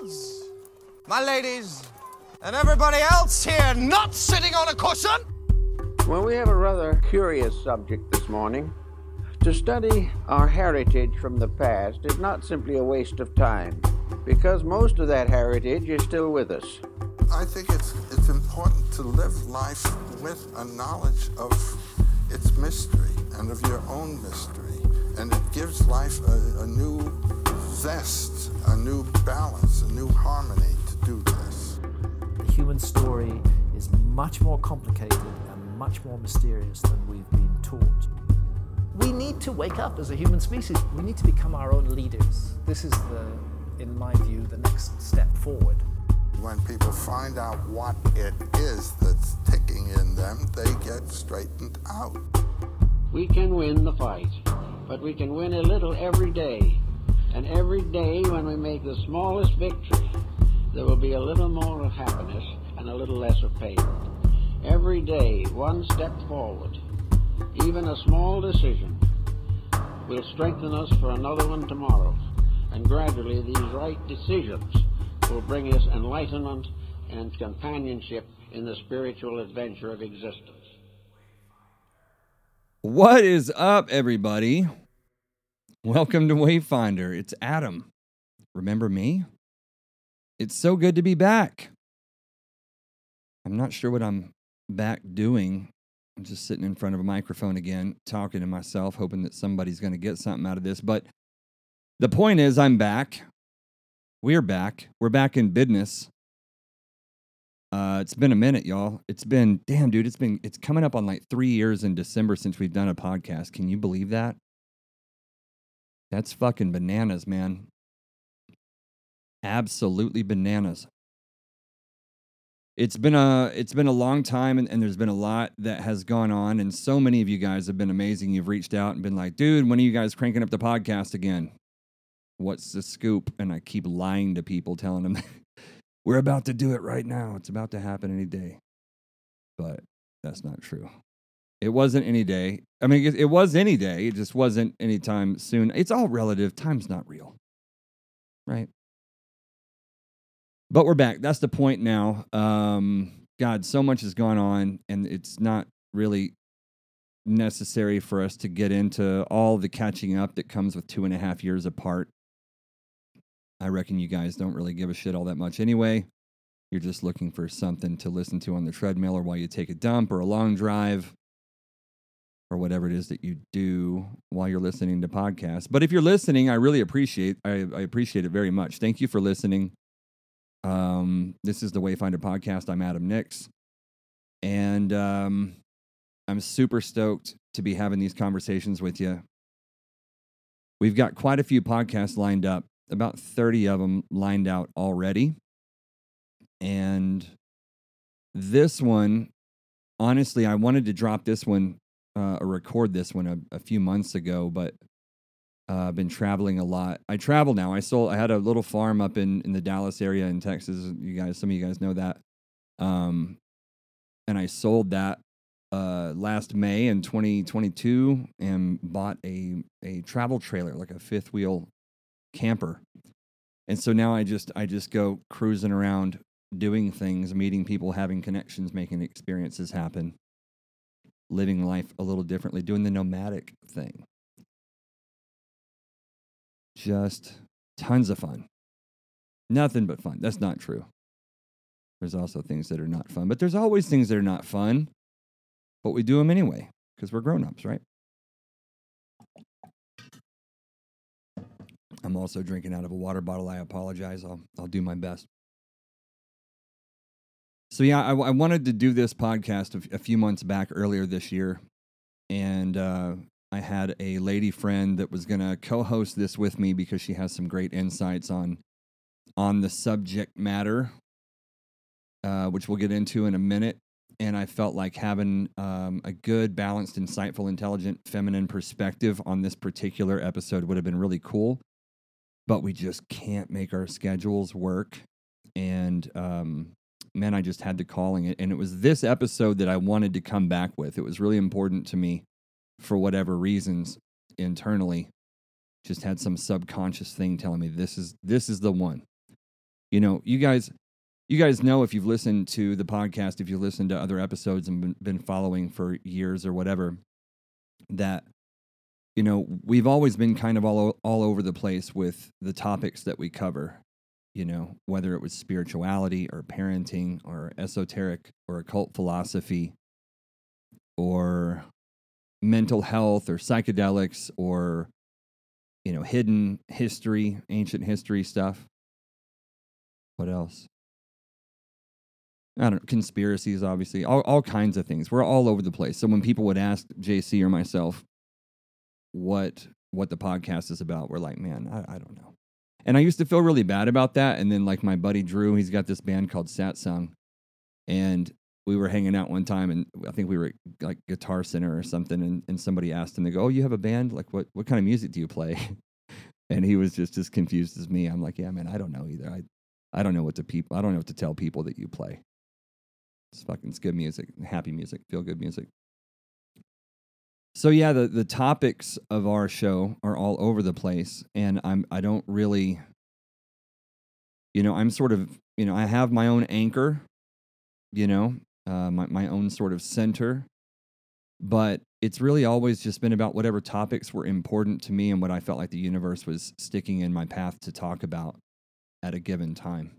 lords, my ladies, and everybody else here not sitting on a cushion. Well, we have a rather curious subject this morning. To study our heritage from the past is not simply a waste of time, because most of that heritage is still with us. I think it's important to live life with a knowledge of its mystery and of your own mystery, and it gives life a new zest, a new balance, a new harmony to do this. The human story is much more complicated and much more mysterious than we've been taught. We need to wake up as a human species. We need to become our own leaders. This is, in my view, the next step forward. When people find out what it is that's ticking in them, they get straightened out. We can win the fight, but we can win a little every day. And every day when we make the smallest victory, there will be a little more of happiness and a little less of pain. Every day, one step forward. Even a small decision will strengthen us for another one tomorrow, and gradually these right decisions will bring us enlightenment and companionship in the spiritual adventure of existence. What is up, everybody? Welcome to Wayfinder. It's Adam. Remember me? It's so good to be back. I'm not sure what I'm back doing. I'm just sitting in front of a microphone again, talking to myself, hoping that somebody's going to get something out of this. But the point is, I'm back. We're back. We're back in business. It's been a minute, y'all. It's been, damn, dude, it's coming up on like 3 years in December since we've done a podcast. Can you believe that? That's fucking bananas, man. Absolutely bananas. It's been a long time, and there's been a lot that has gone on, and so many of you guys have been amazing. You've reached out and been like, dude, when are you guys cranking up the podcast again? What's the scoop? And I keep lying to people, telling them, we're about to do it right now. It's about to happen any day. But that's not true. It wasn't any day. I mean, it was any day. It just wasn't any time soon. It's all relative. Time's not real, right? But we're back. That's the point now. God, so much has gone on, and it's not really necessary for us to get into all the catching up that comes with 2.5 years apart. I reckon you guys don't really give a shit all that much anyway. You're just looking for something to listen to on the treadmill or while you take a dump or a long drive or whatever it is that you do while you're listening to podcasts. But if you're listening, I really appreciate I appreciate it very much. Thank you for listening. This is the Wayfinder Podcast. I'm Adam Nix, and I'm super stoked to be having these conversations with you. We've got quite a few podcasts lined up, about 30 of them lined out already. And this one, honestly, I wanted to drop this one or record this one a few months ago, but I've been traveling a lot. I travel now. I had a little farm up in the Dallas area in Texas. Some of you guys know that. And I sold that last May in 2022 and bought a travel trailer, like a fifth wheel camper. And so now I just go cruising around, doing things, meeting people, having connections, making experiences happen, living life a little differently, doing the nomadic thing. Just tons of fun. Nothing but fun. That's not true. There's also things that are not fun, but there's always things that are not fun, but we do them anyway because we're grown-ups, right? I'm also drinking out of a water bottle. I apologize. I'll do my best. So yeah, I wanted to do this podcast a few months back earlier this year, and I had a lady friend that was going to co-host this with me because she has some great insights on the subject matter, which we'll get into in a minute. And I felt like having a good, balanced, insightful, intelligent, feminine perspective on this particular episode would have been really cool. But we just can't make our schedules work. And man, I just had to calling it. And it was this episode that I wanted to come back with. It was really important to me. For whatever reasons, internally, just had some subconscious thing telling me this is the one. You know, you guys know, if you've listened to the podcast, if you listened to other episodes and been following for years or whatever, that, you know, we've always been kind of all over the place with the topics that we cover, you know, whether it was spirituality or parenting or esoteric or occult philosophy or mental health or psychedelics or, you know, hidden history, ancient history stuff. What else? I don't know, conspiracies, obviously, all kinds of things. We're all over the place. So when people would ask JC or myself what the podcast is about, we're like, man, I don't know. And I used to feel really bad about that. And then, like, my buddy Drew, he's got this band called Satsung. And we were hanging out one time, and I think we were at, like, Guitar Center or something, and somebody asked him, they go, oh, you have a band? Like, what kind of music do you play? And he was just as confused as me. I'm like, yeah, man, I don't know either. I don't know what to people. I don't know what to tell people that you play. It's good music, happy music, feel good music. So yeah, the topics of our show are all over the place, and I don't really, you know, I'm sort of, you know, I have my own anchor, you know, my own sort of center, but it's really always just been about whatever topics were important to me and what I felt like the universe was sticking in my path to talk about at a given time,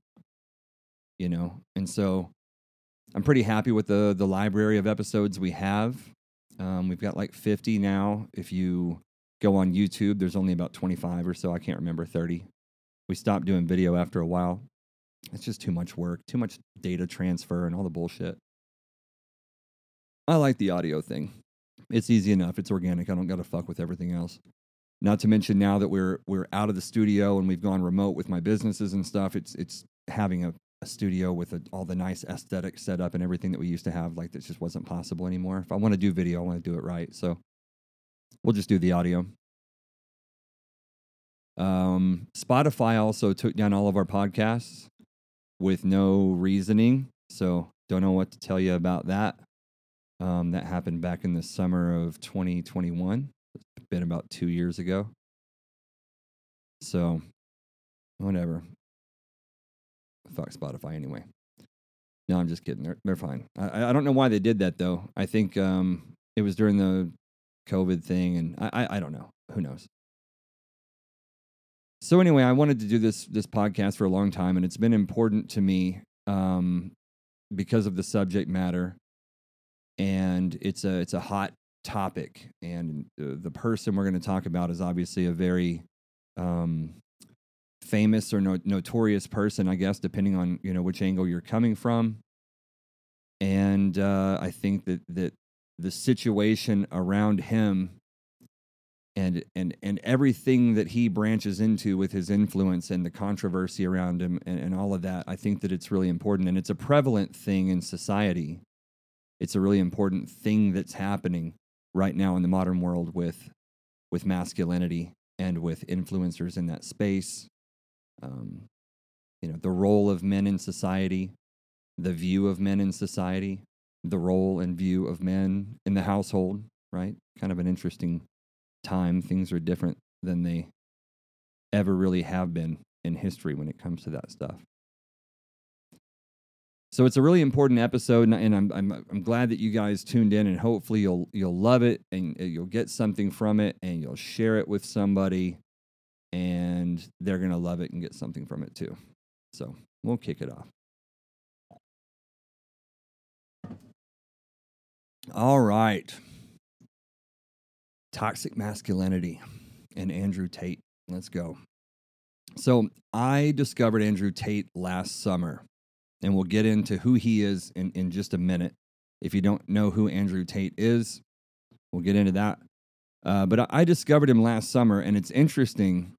you know. And so I'm pretty happy with the library of episodes we have. We've got like 50 now. If you go on YouTube, there's only about 25 or so. I can't remember, 30. We stopped doing video after a while. It's just too much work, too much data transfer and all the bullshit. I like the audio thing. It's easy enough. It's organic. I don't got to fuck with everything else. Not to mention now that we're out of the studio and we've gone remote with my businesses and stuff, it's having a studio with all the nice aesthetic setup and everything that we used to have, like, that just wasn't possible anymore. If I want to do video, I want to do it right. So we'll just do the audio. Spotify also took down all of our podcasts with no reasoning. So don't know what to tell you about that. That happened back in the summer of 2021. It's been about 2 years ago. So whatever. Fuck Spotify anyway. No, I'm just kidding. They're fine. I don't know why they did that, though. I think it was during the COVID thing, and I don't know. Who knows? So anyway, I wanted to do this podcast for a long time, and it's been important to me because of the subject matter, and it's a hot topic, and the person we're going to talk about is obviously a very famous or notorious person, I guess, depending on, you know, which angle you're coming from. And I think that the situation around him and everything that he branches into with his influence and the controversy around him and all of that, I think that it's really important. And it's a prevalent thing in society. It's a really important thing that's happening right now in the modern world with masculinity and with influencers in that space. You know, the role of men in society, the view of men in society, the role and view of men in the household, right? Kind of an interesting time. Things are different than they ever really have been in history when it comes to that stuff. So it's a really important episode, and I'm glad that you guys tuned in, and hopefully you'll love it, and you'll get something from it, and you'll share it with somebody, and they're going to love it and get something from it too. So we'll kick it off. All right. Toxic Masculinity and Andrew Tate. Let's go. So I discovered Andrew Tate last summer, and we'll get into who he is in just a minute. If you don't know who Andrew Tate is, we'll get into that. But I discovered him last summer, and it's interesting.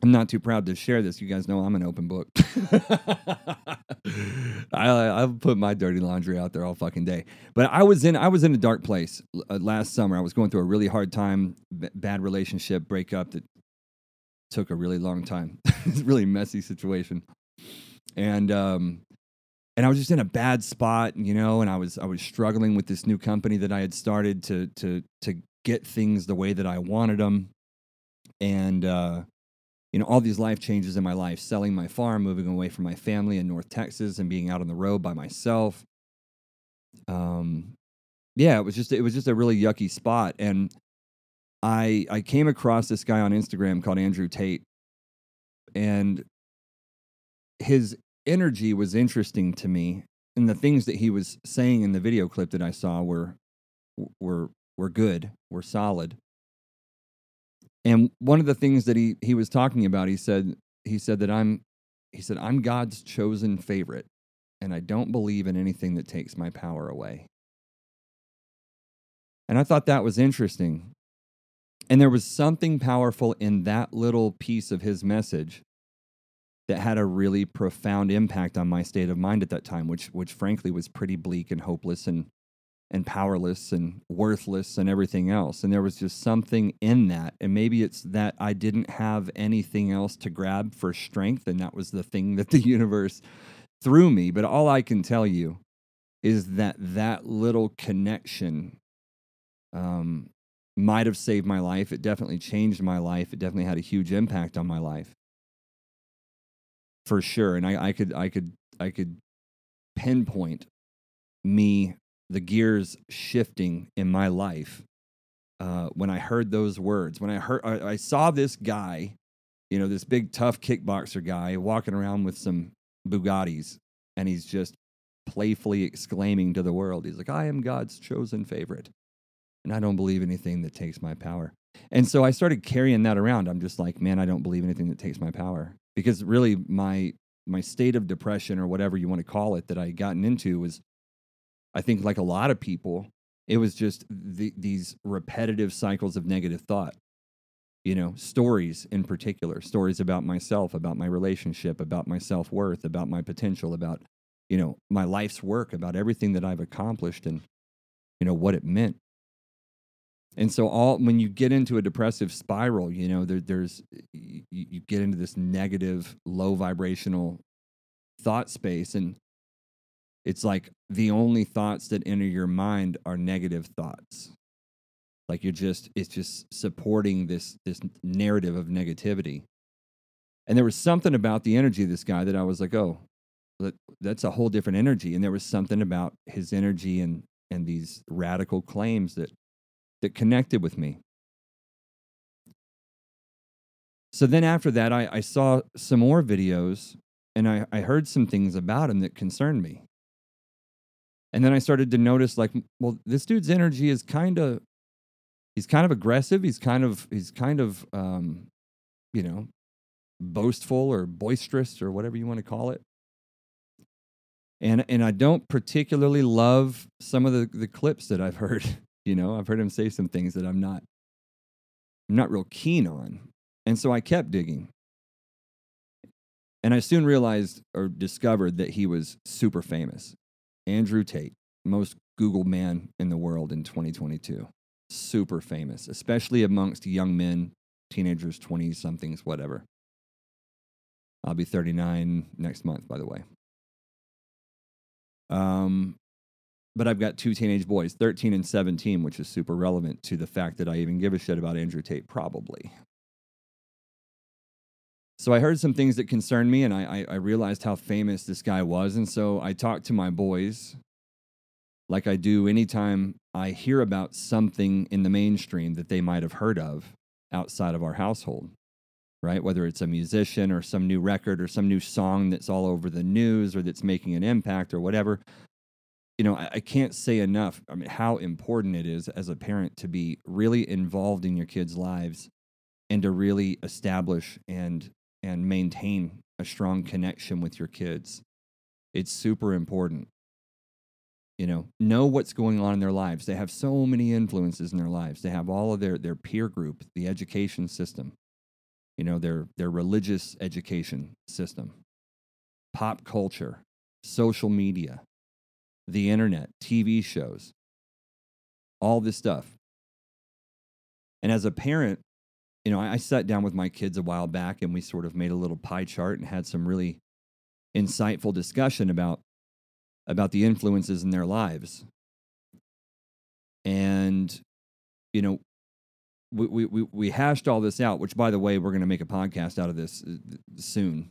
I'm not too proud to share this. You guys know I'm an open book. I'll put my dirty laundry out there all fucking day. But I was in a dark place last summer. I was going through a really hard time, bad relationship, breakup that took a really long time. It's a really messy situation, and I was just in a bad spot, you know. And I was struggling with this new company that I had started to get things the way that I wanted them, and you know, all these life changes in my life, selling my farm, moving away from my family in North Texas and being out on the road by myself. Yeah, it was just a really yucky spot. And I came across this guy on Instagram called Andrew Tate, and his energy was interesting to me. And the things that he was saying in the video clip that I saw were good, were solid. And one of the things that he was talking about, he said I'm God's chosen favorite, and I don't believe in anything that takes my power away. And I thought that was interesting. And there was something powerful in that little piece of his message that had a really profound impact on my state of mind at that time, which frankly was pretty bleak and hopeless and powerless and worthless and everything else. And there was just something in that. And maybe it's that I didn't have anything else to grab for strength, and that was the thing that the universe threw me. But all I can tell you is that little connection might have saved my life. It definitely changed my life. It definitely had a huge impact on my life, for sure. And I could pinpoint the gears shifting in my life when I heard those words. When I saw this guy, you know, this big tough kickboxer guy walking around with some Bugattis, and he's just playfully exclaiming to the world, he's like, I am God's chosen favorite, and I don't believe anything that takes my power. And so I started carrying that around. I'm just like, man, I don't believe anything that takes my power. Because really my state of depression, or whatever you want to call it, that I had gotten into was, I think, like a lot of people, it was just these repetitive cycles of negative thought, you know, stories in particular, stories about myself, about my relationship, about my self-worth, about my potential, about, you know, my life's work, about everything that I've accomplished and, you know, what it meant. And so when you get into a depressive spiral, you know, you get into this negative, low vibrational thought space, and it's like the only thoughts that enter your mind are negative thoughts. Like it's just supporting this narrative of negativity. And there was something about the energy of this guy that I was like, oh, that's a whole different energy. And there was something about his energy and these radical claims that connected with me. So then after that, I saw some more videos, and I heard some things about him that concerned me. And then I started to notice, like, well, this dude's energy is he's kind of aggressive. He's kind of, you know, boastful or boisterous or whatever you want to call it. And I don't particularly love some of the clips that I've heard. You know, I've heard him say some things that I'm not real keen on. And so I kept digging. And I soon realized or discovered that he was super famous. Andrew Tate, most Googled man in the world in 2022. Super famous, especially amongst young men, teenagers, 20-somethings, whatever. I'll be 39 next month, by the way. But I've got two teenage boys, 13 and 17, which is super relevant to the fact that I even give a shit about Andrew Tate, probably. So I heard some things that concerned me, and I realized how famous this guy was. And so I talked to my boys, like I do anytime I hear about something in the mainstream that they might have heard of outside of our household, right? Whether it's a musician or some new record or some new song that's all over the news or that's making an impact or whatever. You know, I can't say enough, I mean, how important it is as a parent to be really involved in your kids' lives and to really establish and maintain a strong connection with your kids. It's super important. You know what's going on in their lives. They have so many influences in their lives. They have all of their peer group, the education system, you know, their religious education system, pop culture, social media, the internet, TV shows, all this stuff. And as a parent, you know, I sat down with my kids a while back, and we sort of made a little pie chart and had some really insightful discussion about the influences in their lives. And, you know, we hashed all this out, which, by the way, we're going to make a podcast out of this soon.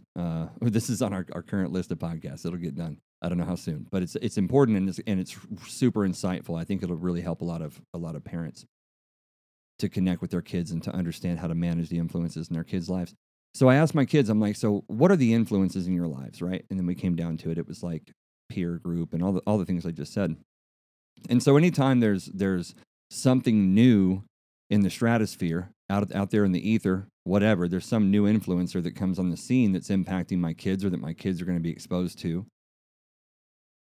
This is on our current list of podcasts. It'll get done. I don't know how soon, but it's important, and it's super insightful. I think it'll really help a lot of parents to connect with their kids and to understand how to manage the influences in their kids' lives. So I asked my kids, I'm like, so what are the influences in your lives, right? And then we came down to it. It was like peer group and all the things I just said. And so anytime there's something new in the stratosphere, out there in the ether, whatever, there's some new influencer that comes on the scene that's impacting my kids or that my kids are going to be exposed to,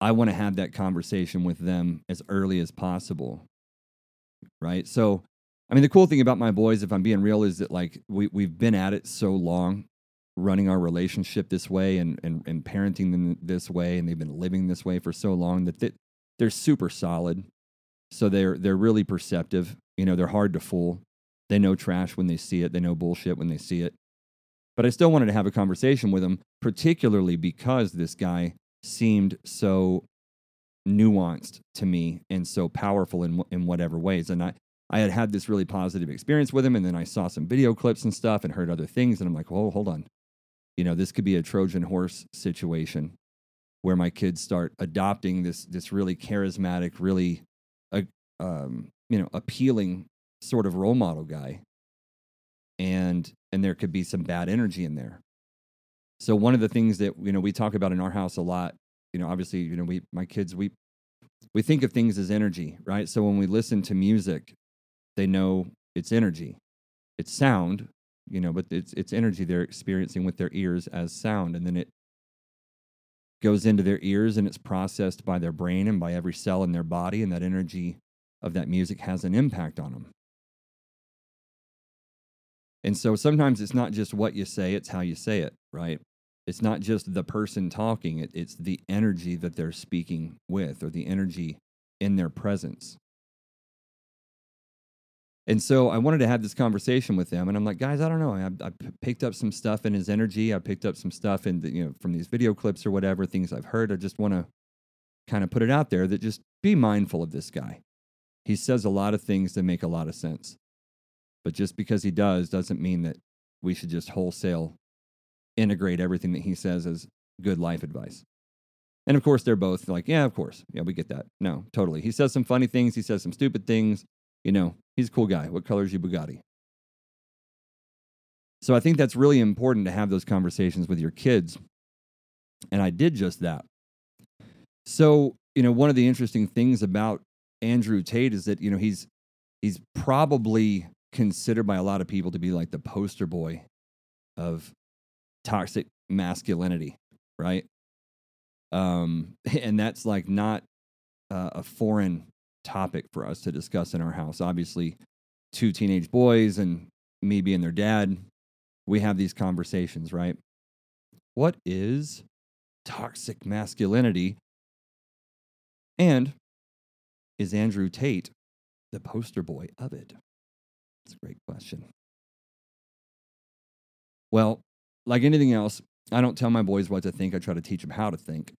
I want to have that conversation with them as early as possible, right? So, I mean, the cool thing about my boys, if I'm being real, is that, like, we've been at it so long, running our relationship this way and parenting them this way, and they've been living this way for so long that they're super solid. So they're really perceptive. You know, they're hard to fool. They know trash when they see it. They know bullshit when they see it. But I still wanted to have a conversation with them, particularly because this guy seemed so nuanced to me and so powerful in whatever ways. And I had this really positive experience with him, and then I saw some video clips and stuff and heard other things, and I'm like, whoa, hold on. You know, this could be a Trojan horse situation where my kids start adopting this really charismatic, really appealing sort of role model guy, and there could be some bad energy in there. So one of the things that, you know, we talk about in our house a lot, you know, obviously, you know, my kids, we think of things as energy, right? So when we listen to music, they know it's energy. It's sound, you know, but it's energy they're experiencing with their ears as sound. And then it goes into their ears and it's processed by their brain and by every cell in their body. And that energy of that music has an impact on them. And so sometimes it's not just what you say, it's how you say it, right? It's not just the person talking, it's the energy that they're speaking with or the energy in their presence. And so I wanted to have this conversation with them, and I'm like, guys, I don't know. I picked up some stuff in his energy. I picked up some stuff in from these video clips or whatever, things I've heard. I just want to kind of put it out there that just be mindful of this guy. He says a lot of things that make a lot of sense. But just because he doesn't mean that we should just wholesale integrate everything that he says as good life advice. And of course, they're both like, yeah, of course. Yeah, we get that. No, totally. He says some funny things. He says some stupid things. You know, he's a cool guy. What color is your Bugatti? So I think that's really important to have those conversations with your kids. And I did just that. So, you know, one of the interesting things about Andrew Tate is that, you know, he's probably considered by a lot of people to be like the poster boy of toxic masculinity, right? And that's like not a foreign topic for us to discuss in our house. Obviously, two teenage boys and me being their dad, we have these conversations, right? What is toxic masculinity? And is Andrew Tate the poster boy of it? That's a great question. Well, like anything else, I don't tell my boys what to think. I try to teach them how to think.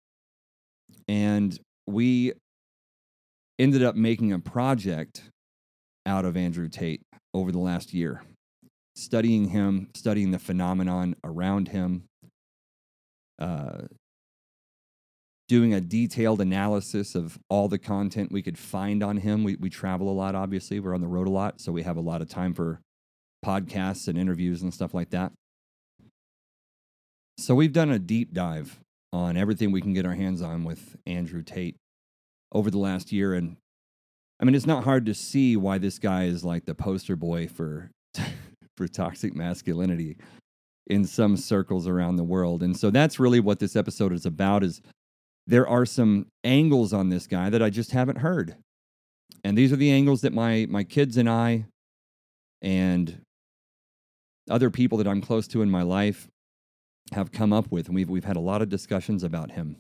And we ended up making a project out of Andrew Tate over the last year, studying him, studying the phenomenon around him, doing a detailed analysis of all the content we could find on him. We travel a lot, obviously. We're on the road a lot, so we have a lot of time for podcasts and interviews and stuff like that. So we've done a deep dive on everything we can get our hands on with Andrew Tate over the last year. And I mean, it's not hard to see why this guy is like the poster boy for toxic masculinity in some circles around the world. And so that's really what this episode is about, is there are some angles on this guy that I just haven't heard. And these are the angles that my kids and I and other people that I'm close to in my life have come up with. And we've had a lot of discussions about him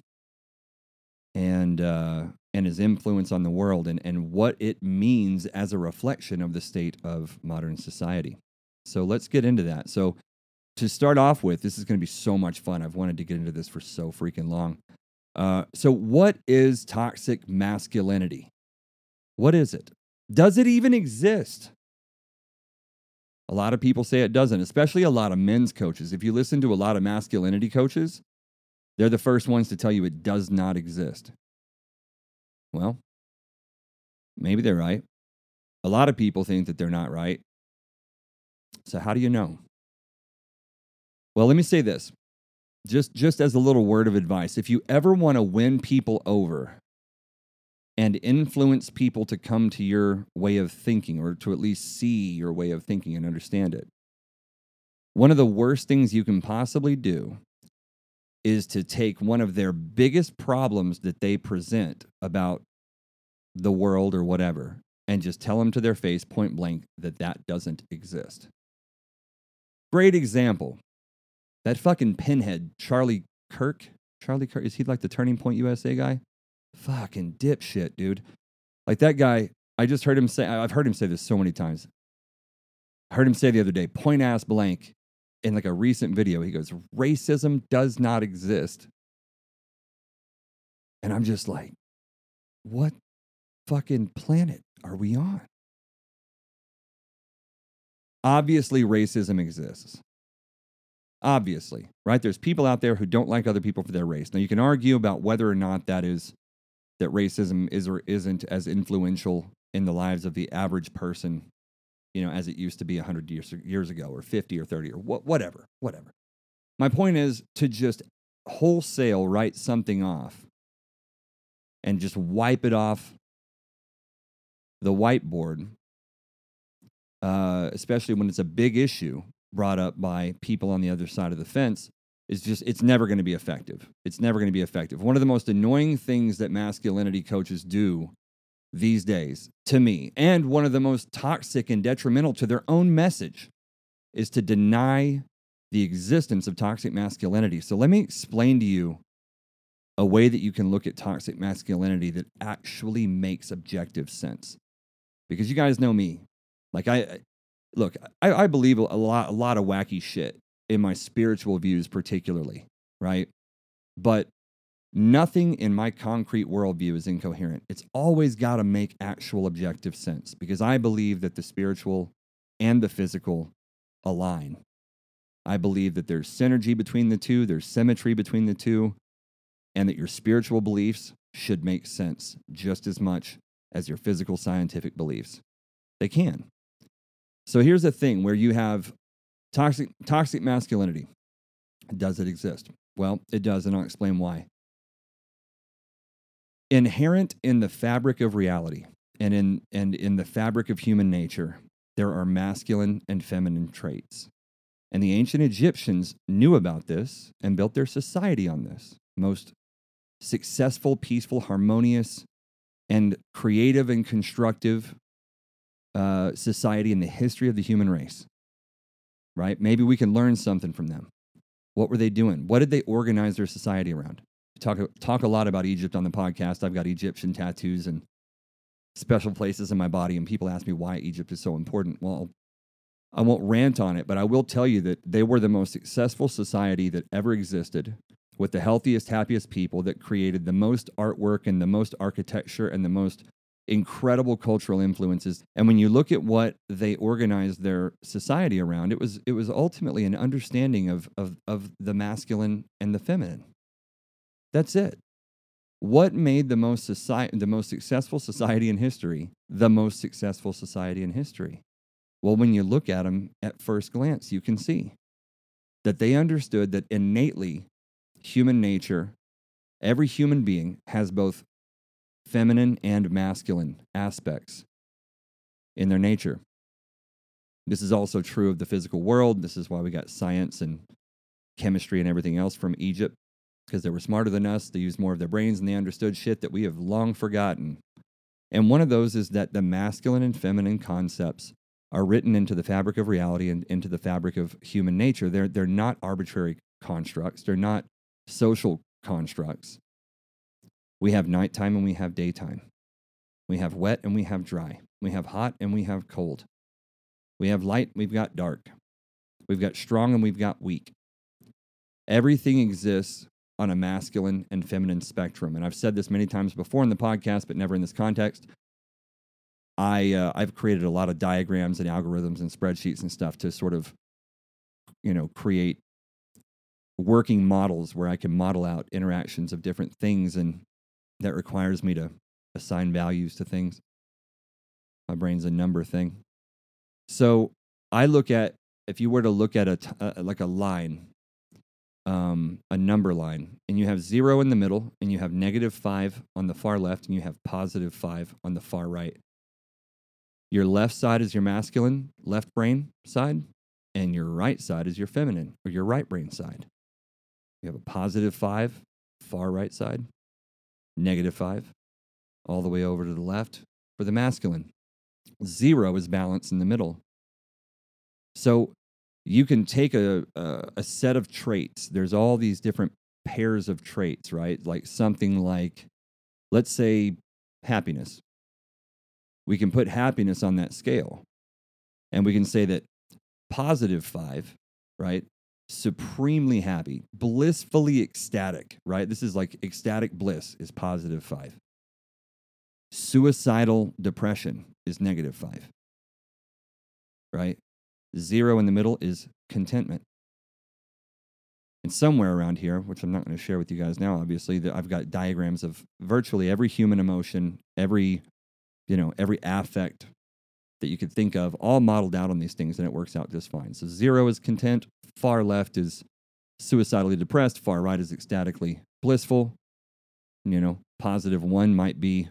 and his influence on the world and what it means as a reflection of the state of modern society. So let's get into that. So to start off with, this is going to be so much fun. I've wanted to get into this for so freaking long. So what is toxic masculinity? What is it? Does it even exist? A lot of people say it doesn't, especially a lot of men's coaches. If you listen to a lot of masculinity coaches, they're the first ones to tell you it does not exist. Well, maybe they're right. A lot of people think that they're not right. So how do you know? Well, let me say this, just as a little word of advice. If you ever want to win people over and influence people to come to your way of thinking, or to at least see your way of thinking and understand it, one of the worst things you can possibly do is to take one of their biggest problems that they present about the world or whatever, and just tell them to their face, point blank, that that doesn't exist. Great example. That fucking pinhead, Charlie Kirk. Charlie Kirk, is he like the Turning Point USA guy? Fucking dipshit, dude. Like that guy, I've heard him say this so many times. I heard him say the other day, point ass blank, in like a recent video, he goes, racism does not exist. And I'm just like, what fucking planet are we on? Obviously, racism exists. Obviously, right? There's people out there who don't like other people for their race. Now, you can argue about whether or not that racism is or isn't as influential in the lives of the average person, you know, as it used to be 100 years ago, or 50 or 30 or whatever. My point is to just wholesale write something off and just wipe it off the whiteboard, especially when it's a big issue brought up by people on the other side of the fence, it's never going to be effective. It's never going to be effective. One of the most annoying things that masculinity coaches do these days, to me, and one of the most toxic and detrimental to their own message, is to deny the existence of toxic masculinity. So let me explain to you a way that you can look at toxic masculinity that actually makes objective sense. Because you guys know me. Like I believe a lot of wacky shit in my spiritual views particularly, right? But nothing in my concrete worldview is incoherent. It's always got to make actual objective sense, because I believe that the spiritual and the physical align. I believe that there's synergy between the two, there's symmetry between the two, and that your spiritual beliefs should make sense just as much as your physical scientific beliefs. They can. So here's the thing where you have toxic masculinity. Does it exist? Well, it does, and I'll explain why. Inherent in the fabric of reality and in the fabric of human nature, there are masculine and feminine traits. And the ancient Egyptians knew about this and built their society on this. Most successful, peaceful, harmonious, and creative and constructive society in the history of the human race, right? Maybe we can learn something from them. What were they doing? What did they organize their society around? Talk a lot about Egypt on the podcast. I've got Egyptian tattoos and special places in my body, and people ask me why Egypt is so important. Well, I won't rant on it, but I will tell you that they were the most successful society that ever existed, with the healthiest, happiest people that created the most artwork and the most architecture and the most incredible cultural influences. And when you look at what they organized their society around, it was ultimately an understanding of the masculine and the feminine. That's it. What made the most successful society in history? Well, when you look at them at first glance, you can see that they understood that innately human nature, every human being has both feminine and masculine aspects in their nature. This is also true of the physical world. This is why we got science and chemistry and everything else from Egypt, because they were smarter than us. They used more of their brains, and they understood shit that we have long forgotten. And one of those is that the masculine and feminine concepts are written into the fabric of reality and into the fabric of human nature. They're not arbitrary constructs. They're not social constructs. We have nighttime and we have daytime. We have wet and we have dry. We have hot and we have cold. We have light, we've got dark. We've got strong and we've got weak. Everything exists on a masculine and feminine spectrum. And I've said this many times before in the podcast, but never in this context. I've created a lot of diagrams and algorithms and spreadsheets and stuff to sort of, you know, create working models where I can model out interactions of different things, and that requires me to assign values to things. My brain's a number thing. So I look at, if you were to look at like a line, a number line, and you have 0 in the middle, and you have -5 on the far left, and you have +5 on the far right. Your left side is your masculine, left brain side, and your right side is your feminine, or your right brain side. You have a +5, far right side, -5, all the way over to the left for the masculine. 0 is balance in the middle. So you can take a set of traits. There's all these different pairs of traits, right? Like something like, let's say, happiness. We can put happiness on that scale, and we can say that +5, right? Supremely happy, blissfully ecstatic, right? This is like ecstatic bliss is +5. Suicidal depression is -5, right? 0 in the middle is contentment. And somewhere around here, which I'm not going to share with you guys now, obviously, that I've got diagrams of virtually every human emotion, every affect that you could think of, all modeled out on these things, and it works out just fine. So 0 is content, far left is suicidally depressed, far right is ecstatically blissful. You know, +1 might be,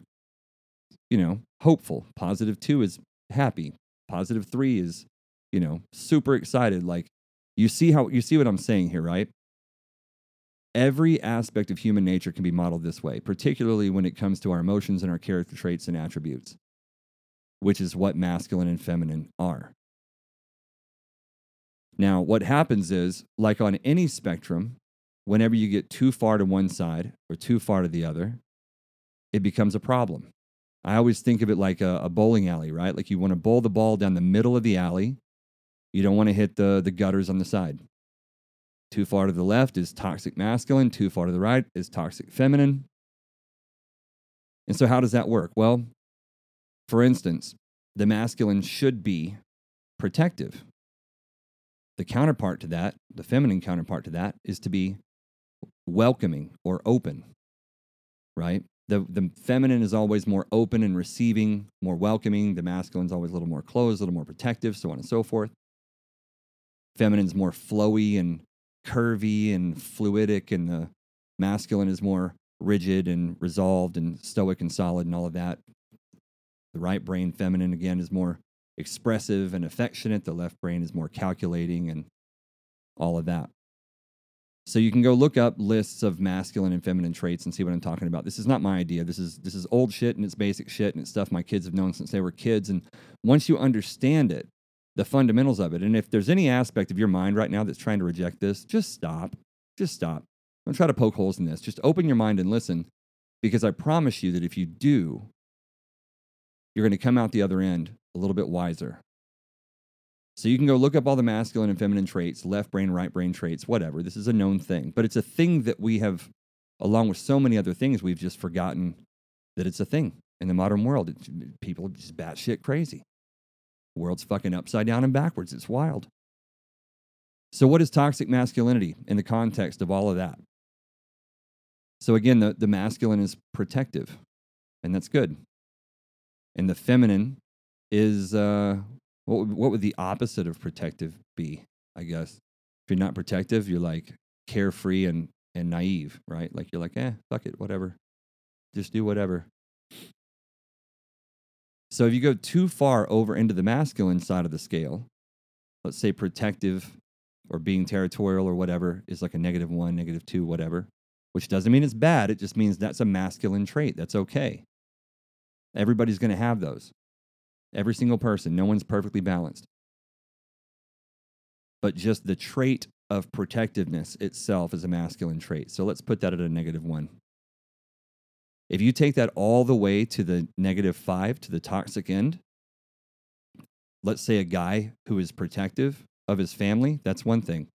you know, hopeful. +2 is happy. +3 is, you know, super excited. Like, you see what I'm saying here, right? Every aspect of human nature can be modeled this way, particularly when it comes to our emotions and our character traits and attributes, which is what masculine and feminine are. Now, what happens is, like on any spectrum, whenever you get too far to one side or too far to the other, it becomes a problem. I always think of it like a bowling alley, right? Like you want to bowl the ball down the middle of the alley. You don't want to hit the gutters on the side. Too far to the left is toxic masculine. Too far to the right is toxic feminine. And so how does that work? Well, for instance, the masculine should be protective. The counterpart to that, the feminine counterpart to that, is to be welcoming or open, right? The feminine is always more open and receiving, more welcoming. The masculine's always a little more closed, a little more protective, so on and so forth. Feminine's more flowy and curvy and fluidic, and the masculine is more rigid and resolved and stoic and solid and all of that. The right brain feminine, again, is more expressive and affectionate. The left brain is more calculating and all of that. So you can go look up lists of masculine and feminine traits and see what I'm talking about. This is not my idea. This is old shit, and it's basic shit, and it's stuff my kids have known since they were kids. And once you understand it, the fundamentals of it. And if there's any aspect of your mind right now that's trying to reject this, just stop. Just stop. Don't try to poke holes in this. Just open your mind and listen, because I promise you that if you do, you're going to come out the other end a little bit wiser. So you can go look up all the masculine and feminine traits, left brain, right brain traits, whatever. This is a known thing. But it's a thing that we have, along with so many other things, we've just forgotten that it's a thing in the modern world. People are just batshit crazy. The world's fucking upside down and backwards. It's wild. So what is toxic masculinity in the context of all of that? So again, the masculine is protective, and that's good. And the feminine is, what would the opposite of protective be, I guess? If you're not protective, you're like carefree and naive, right? Like you're like, fuck it, whatever. Just do whatever. So if you go too far over into the masculine side of the scale, let's say protective or being territorial or whatever is like a -1, -2, whatever, which doesn't mean it's bad. It just means that's a masculine trait. That's okay. Everybody's going to have those. Every single person. No one's perfectly balanced. But just the trait of protectiveness itself is a masculine trait. So let's put that at a -1. If you take that all the way to the -5, to the toxic end, let's say a guy who is protective of his family, that's one thing.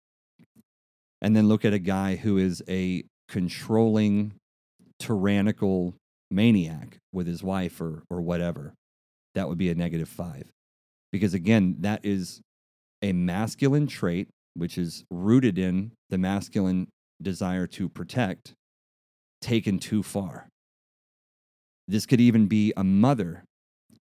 And then look at a guy who is a controlling, tyrannical maniac with his wife or whatever. that would be a -5. Because again, that is a masculine trait, which is rooted in the masculine desire to protect, taken too far. This could even be a mother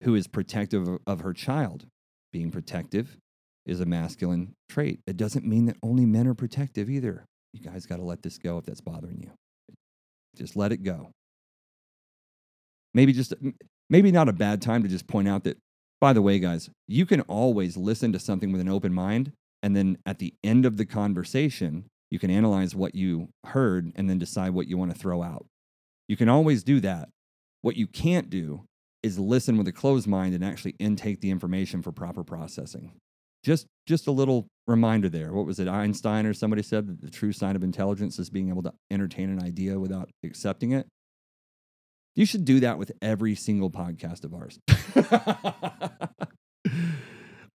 who is protective of her child. Being protective is a masculine trait. It doesn't mean that only men are protective either. You guys got to let this go if that's bothering you. Just let it go. Maybe not a bad time to just point out that, by the way, guys, you can always listen to something with an open mind, and then at the end of the conversation, you can analyze what you heard and then decide what you want to throw out. You can always do that. What you can't do is listen with a closed mind and actually intake the information for proper processing. Just a little reminder there. What was it, Einstein or somebody said that the true sign of intelligence is being able to entertain an idea without accepting it? You should do that with every single podcast of ours.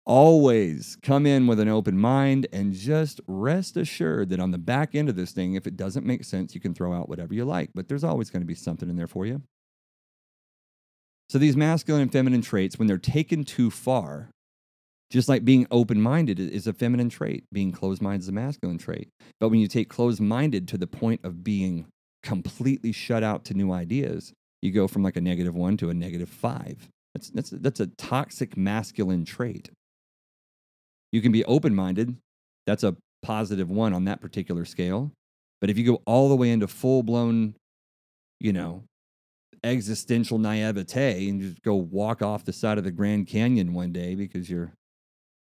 Always come in with an open mind and just rest assured that on the back end of this thing, if it doesn't make sense, you can throw out whatever you like, but there's always going to be something in there for you. So these masculine and feminine traits, when they're taken too far, just like being open-minded is a feminine trait, being closed-minded is a masculine trait. But when you take closed-minded to the point of being completely shut out to new ideas, you go from like a -1 to a -5. That's a toxic masculine trait. You can be open-minded. That's a +1 on that particular scale. But if you go all the way into full-blown, existential naivete and just go walk off the side of the Grand Canyon one day because you're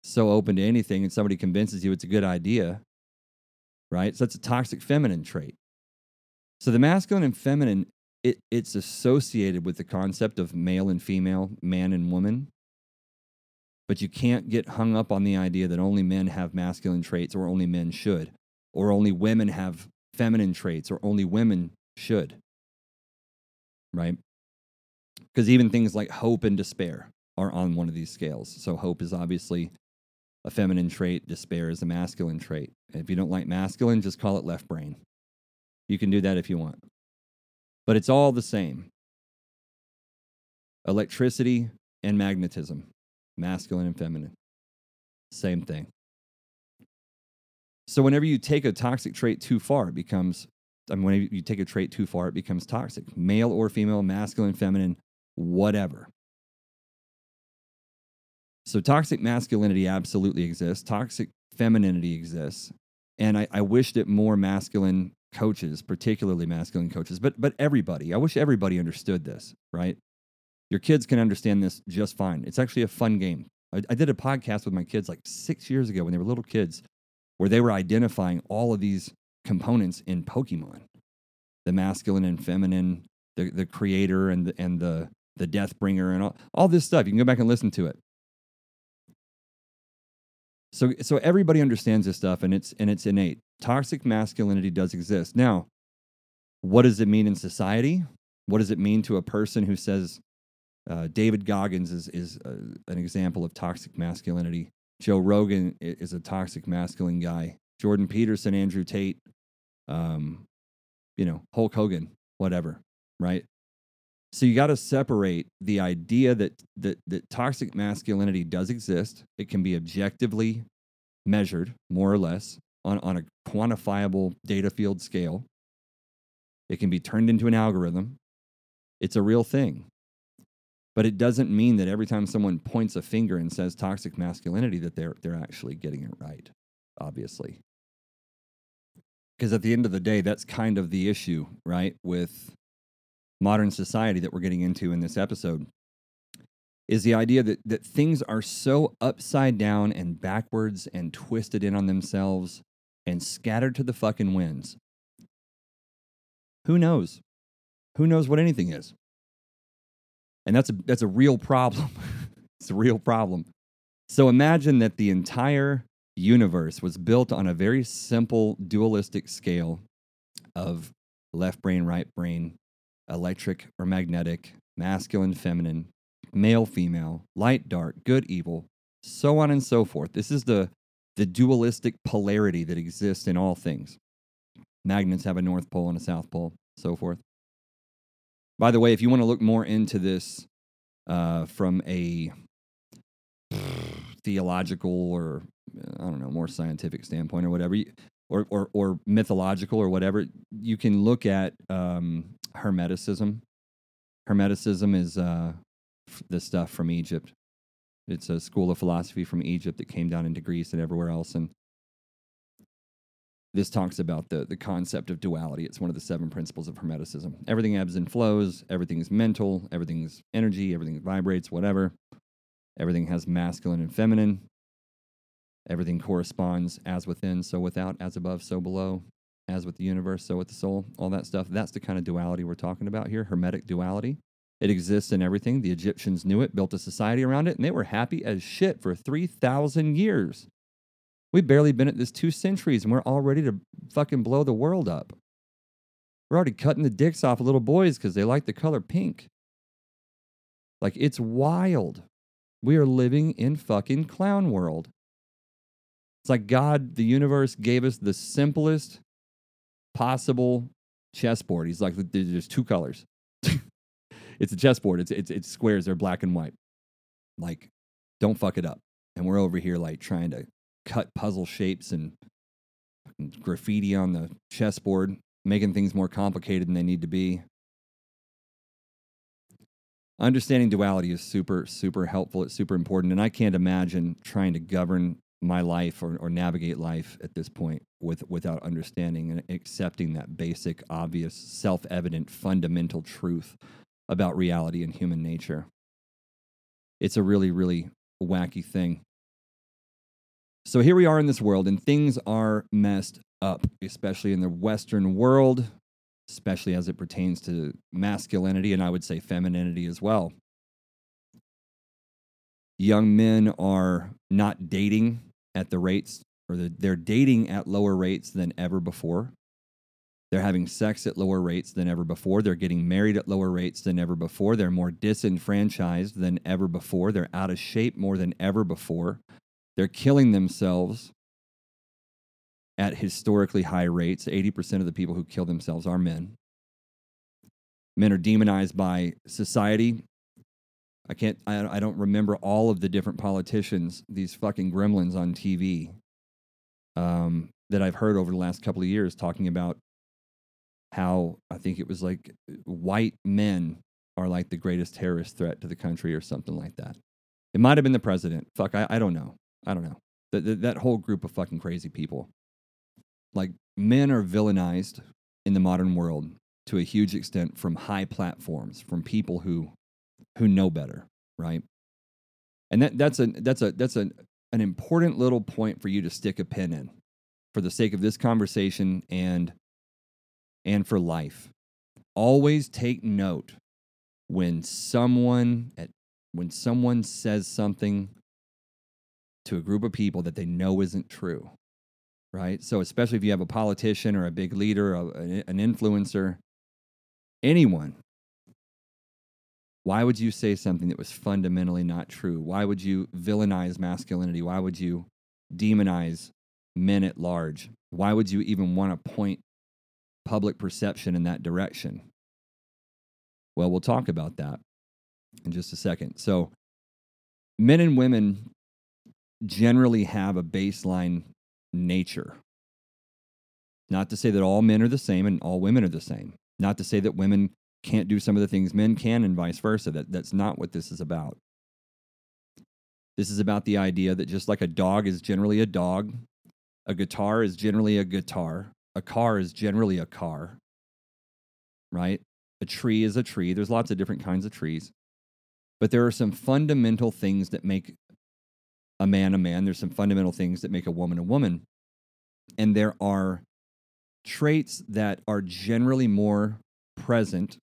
so open to anything and somebody convinces you it's a good idea, right? So that's a toxic feminine trait. So the masculine and feminine, it's associated with the concept of male and female, man and woman, but you can't get hung up on the idea that only men have masculine traits or only men should, or only women have feminine traits or only women should. Right? Because even things like hope and despair are on one of these scales. So hope is obviously a feminine trait. Despair is a masculine trait. And if you don't like masculine, just call it left brain. You can do that if you want. But it's all the same. Electricity and magnetism. Masculine and feminine. Same thing. So whenever you take a toxic trait too far, it becomes... when you take a trait too far, it becomes toxic. Male or female, masculine, feminine, whatever. So toxic masculinity absolutely exists. Toxic femininity exists. And I wish that more masculine coaches, particularly masculine coaches, but everybody, I wish everybody understood this, right? Your kids can understand this just fine. It's actually a fun game. I did a podcast with my kids like 6 years ago when they were little kids where they were identifying all of these components in Pokemon, the masculine and feminine, the creator and the death bringer and all this stuff. You can go back and listen to it. So everybody understands this stuff and it's innate. Toxic masculinity does exist. Now, what does it mean in society? What does it mean to a person who says David Goggins is an example of toxic masculinity? Joe Rogan is a toxic masculine guy. Jordan Peterson, Andrew Tate, Hulk Hogan, whatever, right? So you got to separate the idea that toxic masculinity does exist. It can be objectively measured, more or less, on a quantifiable data field scale. It can be turned into an algorithm. It's a real thing. But it doesn't mean that every time someone points a finger and says toxic masculinity that they're actually getting it right, obviously. Because at the end of the day, that's kind of the issue, right, with modern society that we're getting into in this episode, is the idea that things are so upside down and backwards and twisted in on themselves and scattered to the fucking winds. Who knows? Who knows what anything is? And that's a real problem. It's a real problem. So imagine that the entire universe was built on a very simple dualistic scale of left brain, right brain, electric or magnetic, masculine, feminine, male, female, light, dark, good, evil, so on and so forth. This is the dualistic polarity that exists in all things. Magnets have a north pole and a south pole, so forth. By the way, if you want to look more into this from a theological or, I don't know, more scientific standpoint or whatever, or mythological or whatever, you can look at Hermeticism. Hermeticism is the stuff from Egypt. It's a school of philosophy from Egypt that came down into Greece and everywhere else. And this talks about the concept of duality. It's one of the 7 principles of Hermeticism. Everything ebbs and flows. Everything's mental. Everything's energy. Everything vibrates, whatever. Everything has masculine and feminine. Everything corresponds as within, so without, as above, so below, as with the universe, so with the soul, all that stuff. That's the kind of duality we're talking about here, Hermetic duality. It exists in everything. The Egyptians knew it, built a society around it, and they were happy as shit for 3,000 years. We've barely been at this 2 centuries, and we're all ready to fucking blow the world up. We're already cutting the dicks off of little boys because they like the color pink. Like, it's wild. We are living in fucking clown world. It's like God, the universe, gave us the simplest possible chessboard. He's like, there's 2 colors. It's a chessboard. It's squares. They're black and white. Like, don't fuck it up. And we're over here like trying to cut puzzle shapes and graffiti on the chessboard, making things more complicated than they need to be. Understanding duality is super, super helpful. It's super important. And I can't imagine trying to govern my life or navigate life at this point without understanding and accepting that basic, obvious, self-evident, fundamental truth about reality and human nature. It's a really, really wacky thing. So here we are in this world, and things are messed up, especially in the Western world, especially as it pertains to masculinity, and I would say femininity as well. Young men are not dating at the rates, or they're dating at lower rates than ever before. They're having sex at lower rates than ever before. They're getting married at lower rates than ever before. They're more disenfranchised than ever before. They're out of shape more than ever before. They're killing themselves at historically high rates. 80% of the people who kill themselves are men. Men are demonized by society. I don't remember all of the different politicians, these fucking gremlins on TV, that I've heard over the last couple of years talking about how, I think it was like, white men are like the greatest terrorist threat to the country or something like that. It might have been the president. Fuck, I don't know. That whole group of fucking crazy people. Like, men are villainized in the modern world to a huge extent from high platforms, from people who know better, right? And that's an important little point for you to stick a pin in, for the sake of this conversation and for life. Always take note when someone says something to a group of people that they know isn't true, right? So especially if you have a politician or a big leader, an influencer, anyone, why would you say something that was fundamentally not true? Why would you villainize masculinity? Why would you demonize men at large? Why would you even want to point public perception in that direction? Well, we'll talk about that in just a second. So men and women generally have a baseline nature. Not to say that all men are the same and all women are the same. Not to say that women can't do some of the things men can and vice versa. That's not what this is about. This is about the idea that just like a dog is generally a dog, a guitar is generally a guitar, a car is generally a car, right? A tree is a tree. There's lots of different kinds of trees. But there are some fundamental things that make a man a man. There's some fundamental things that make a woman a woman. And there are traits that are generally more present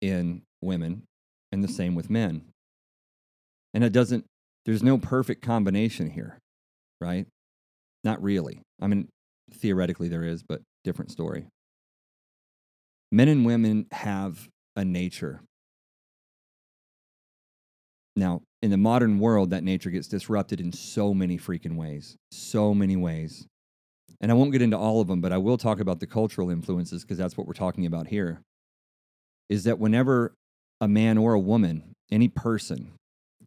in women, and the same with men. And there's no perfect combination here, right? Not really. I mean, theoretically there is, but different story. Men and women have a nature. Now, in the modern world, that nature gets disrupted in so many freaking ways. So many ways. And I won't get into all of them, but I will talk about the cultural influences because that's what we're talking about here. Is that whenever a man or a woman, any person,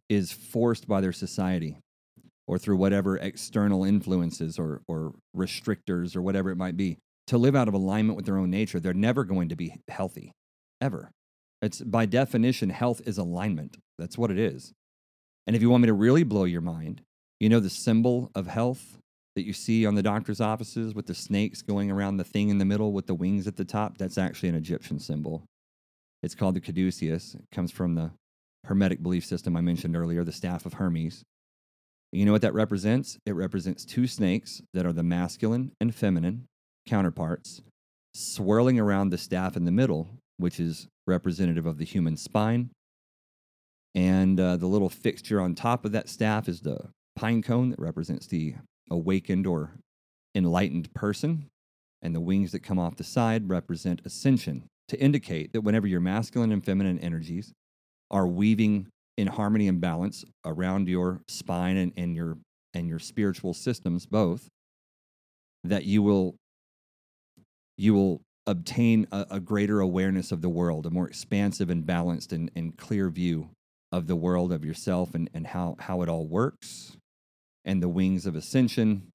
is forced by their society or through whatever external influences or restrictors or whatever it might be to live out of alignment with their own nature, they're never going to be healthy, ever. It's by definition, health is alignment. That's what it is. And if you want me to really blow your mind, you know the symbol of health that you see on the doctor's offices with the snakes going around the thing in the middle with the wings at the top? That's actually an Egyptian symbol. It's called the Caduceus. It comes from the Hermetic belief system I mentioned earlier, the staff of Hermes. You know what that represents? It represents two snakes that are the masculine and feminine counterparts swirling around the staff in the middle, which is representative of the human spine. And the little fixture on top of that staff is the pine cone that represents the awakened or enlightened person. And the wings that come off the side represent ascension, to indicate that whenever your masculine and feminine energies are weaving in harmony and balance around your spine and your spiritual systems both, that you will obtain a greater awareness of the world, a more expansive and balanced and clear view of the world, of yourself, and how it all works. And the wings of ascension,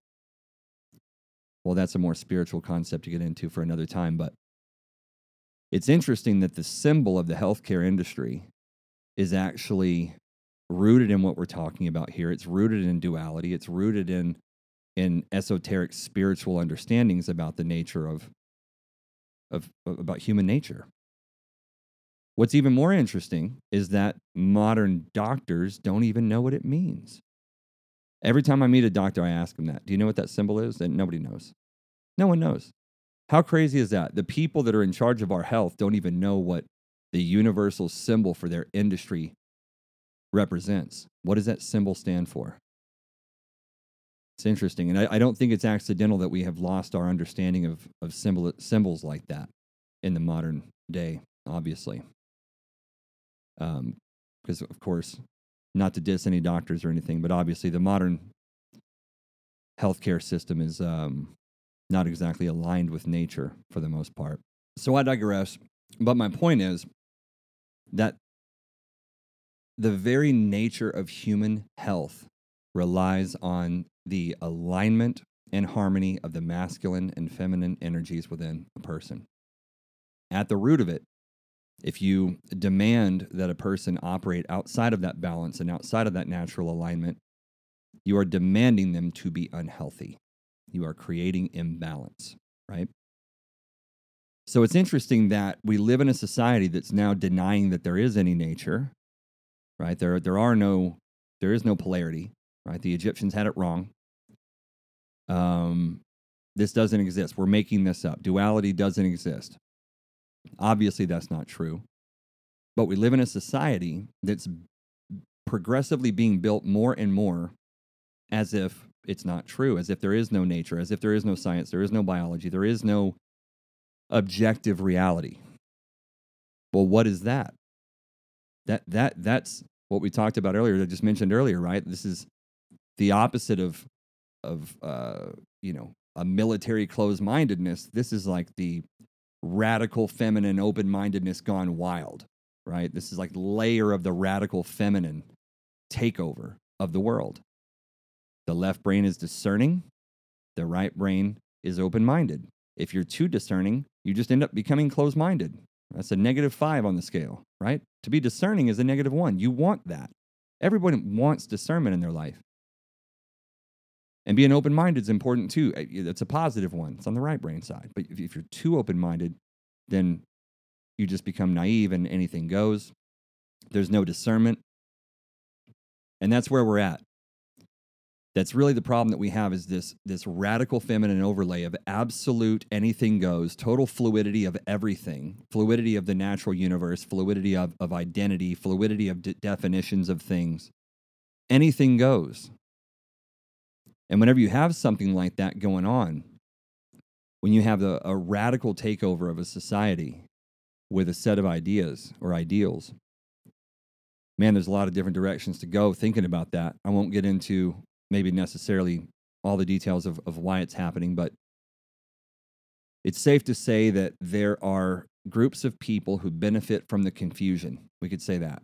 well, that's a more spiritual concept to get into for another time, but it's interesting that the symbol of the healthcare industry is actually rooted in what we're talking about here. It's rooted in duality. It's rooted in esoteric spiritual understandings about the nature about human nature. What's even more interesting is that modern doctors don't even know what it means. Every time I meet a doctor, I ask them that. Do you know what that symbol is? And nobody knows. No one knows. How crazy is that? The people that are in charge of our health don't even know what the universal symbol for their industry represents. What does that symbol stand for? It's interesting. And I don't think it's accidental that we have lost our understanding of symbols like that in the modern day, obviously. Because, of course, not to diss any doctors or anything, but obviously the modern healthcare system is not exactly aligned with nature for the most part. So I digress. But my point is that the very nature of human health relies on the alignment and harmony of the masculine and feminine energies within a person. At the root of it, if you demand that a person operate outside of that balance and outside of that natural alignment, you are demanding them to be unhealthy. You are creating imbalance, right? So it's interesting that we live in a society that's now denying that there is any nature, right? There is no polarity, right? The Egyptians had it wrong. This doesn't exist. We're making this up. Duality doesn't exist. Obviously, that's not true. But we live in a society that's progressively being built more and more as if it's not true, as if there is no nature, as if there is no science, there is no biology, there is no objective reality. Well, what is that? That's what we talked about earlier. I just mentioned earlier, right? This is the opposite of a military closed-mindedness. This is like the radical feminine open-mindedness gone wild, right? This is like layer of the radical feminine takeover of the world. The left brain is discerning. The right brain is open-minded. If you're too discerning, you just end up becoming closed-minded. That's a -5 on the scale, right? To be discerning is a -1. You want that. Everybody wants discernment in their life. And being open-minded is important too. It's a +1. It's on the right brain side. But if you're too open-minded, then you just become naive and anything goes. There's no discernment. And that's where we're at. That's really the problem that we have, is this radical feminine overlay of absolute anything goes, total fluidity of everything, fluidity of the natural universe, fluidity of identity, fluidity of definitions of things. Anything goes. And whenever you have something like that going on, when you have a radical takeover of a society with a set of ideas or ideals, man, there's a lot of different directions to go thinking about that. I won't get into maybe necessarily all the details of why it's happening, but it's safe to say that there are groups of people who benefit from the confusion. We could say that.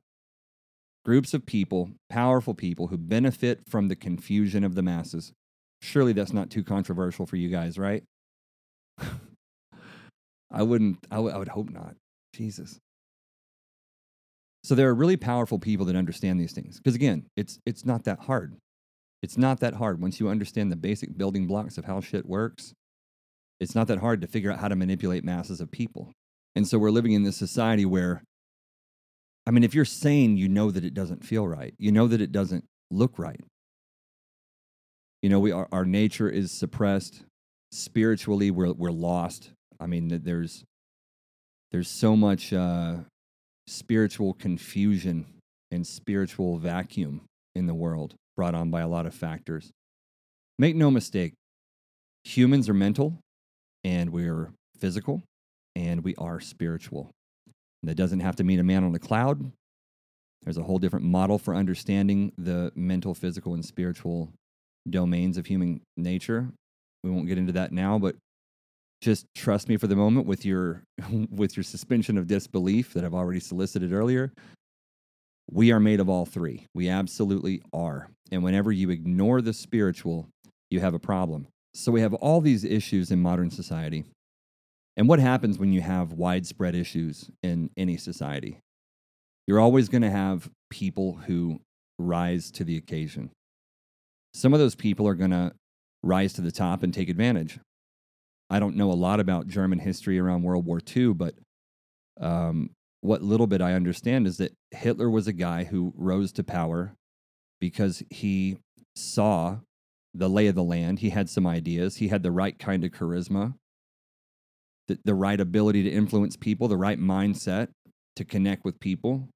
Groups of people, powerful people, who benefit from the confusion of the masses. Surely that's not too controversial for you guys, right? I would hope not. Jesus. So there are really powerful people that understand these things. Because again, it's not that hard. It's not that hard. Once you understand the basic building blocks of how shit works, it's not that hard to figure out how to manipulate masses of people. And so we're living in this society where, I mean, if you're sane, you know that it doesn't feel right. You know that it doesn't look right. You know, our nature is suppressed. Spiritually, we're lost. I mean, there's so much spiritual confusion and spiritual vacuum in the world brought on by a lot of factors. Make no mistake, humans are mental, and we're physical, and we are spiritual. And that doesn't have to mean a man on a cloud. There's a whole different model for understanding the mental, physical, and spiritual domains of human nature. We won't get into that now, but just trust me for the moment with your suspension of disbelief that I've already solicited earlier. We are made of all three. We absolutely are. And whenever you ignore the spiritual, you have a problem. So we have all these issues in modern society. And what happens when you have widespread issues in any society? You're always going to have people who rise to the occasion. Some of those people are going to rise to the top and take advantage. I don't know a lot about German history around World War II, but what little bit I understand is that Hitler was a guy who rose to power because he saw the lay of the land. He had some ideas. He had the right kind of charisma, the right ability to influence people, the right mindset to connect with people.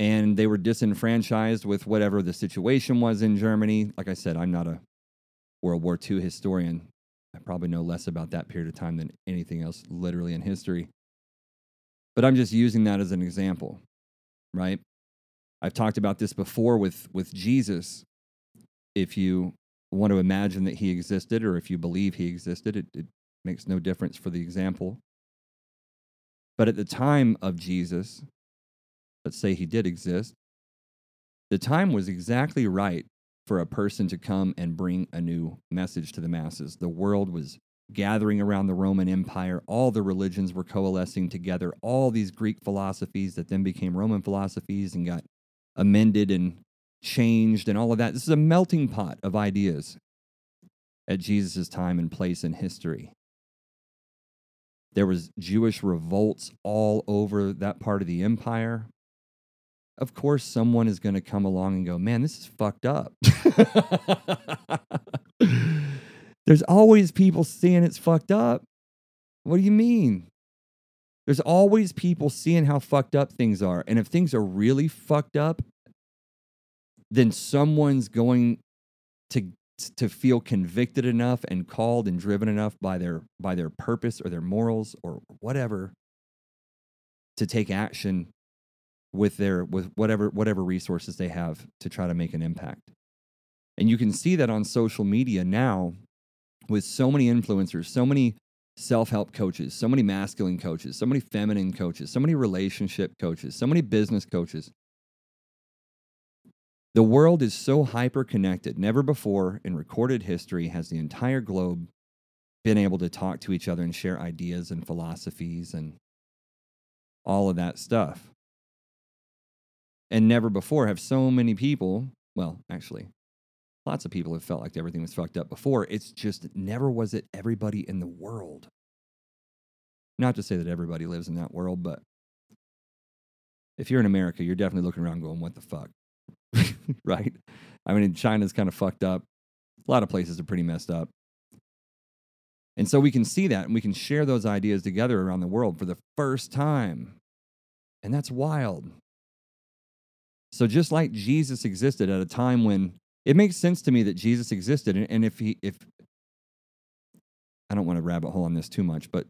And they were disenfranchised with whatever the situation was in Germany. Like I said, I'm not a World War II historian. I probably know less about that period of time than anything else literally in history. But I'm just using that as an example, right? I've talked about this before with Jesus. If you want to imagine that he existed or if you believe he existed, it makes no difference for the example. But at the time of Jesus, let's say he did exist, the time was exactly right for a person to come and bring a new message to the masses. The world was gathering around the Roman Empire. All the religions were coalescing together. All these Greek philosophies that then became Roman philosophies and got amended and changed and all of that. This is a melting pot of ideas at Jesus' time and place in history. There was Jewish revolts all over that part of the empire. Of course, someone is going to come along and go, man, this is fucked up. There's always people seeing it's fucked up. What do you mean? There's always people seeing how fucked up things are. And if things are really fucked up, then someone's going to feel convicted enough and called and driven enough by their purpose or their morals or whatever to take action with whatever resources they have to try to make an impact. And you can see that on social media now with so many influencers, so many self-help coaches, so many masculine coaches, so many feminine coaches, so many relationship coaches, so many business coaches. The world is so hyper-connected. Never before in recorded history has the entire globe been able to talk to each other and share ideas and philosophies and all of that stuff. And never before have so many people, well, actually, lots of people have felt like everything was fucked up before. It's just never was it everybody in the world. Not to say that everybody lives in that world, but if you're in America, you're definitely looking around going, what the fuck? Right? I mean, China's kind of fucked up. A lot of places are pretty messed up. And so we can see that and we can share those ideas together around the world for the first time. And that's wild. So just like Jesus existed at a time when it makes sense to me that Jesus existed, and if I don't want to rabbit hole on this too much, but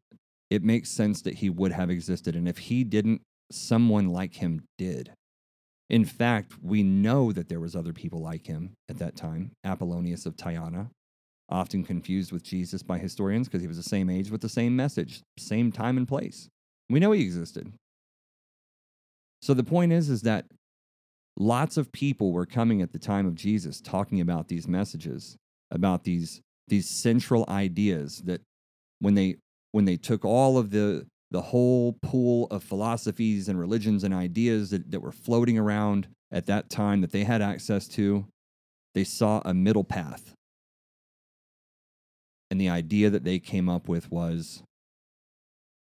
it makes sense that he would have existed. And if he didn't, someone like him did. In fact, we know that there was other people like him at that time. Apollonius of Tyana often confused with Jesus by historians because he was the same age with the same message, same time and place. We know he existed. So the point is that lots of people were coming at the time of Jesus talking about these messages, about these central ideas that when they took all of the whole pool of philosophies and religions and ideas that were floating around at that time that they had access to, they saw a middle path. And the idea that they came up with was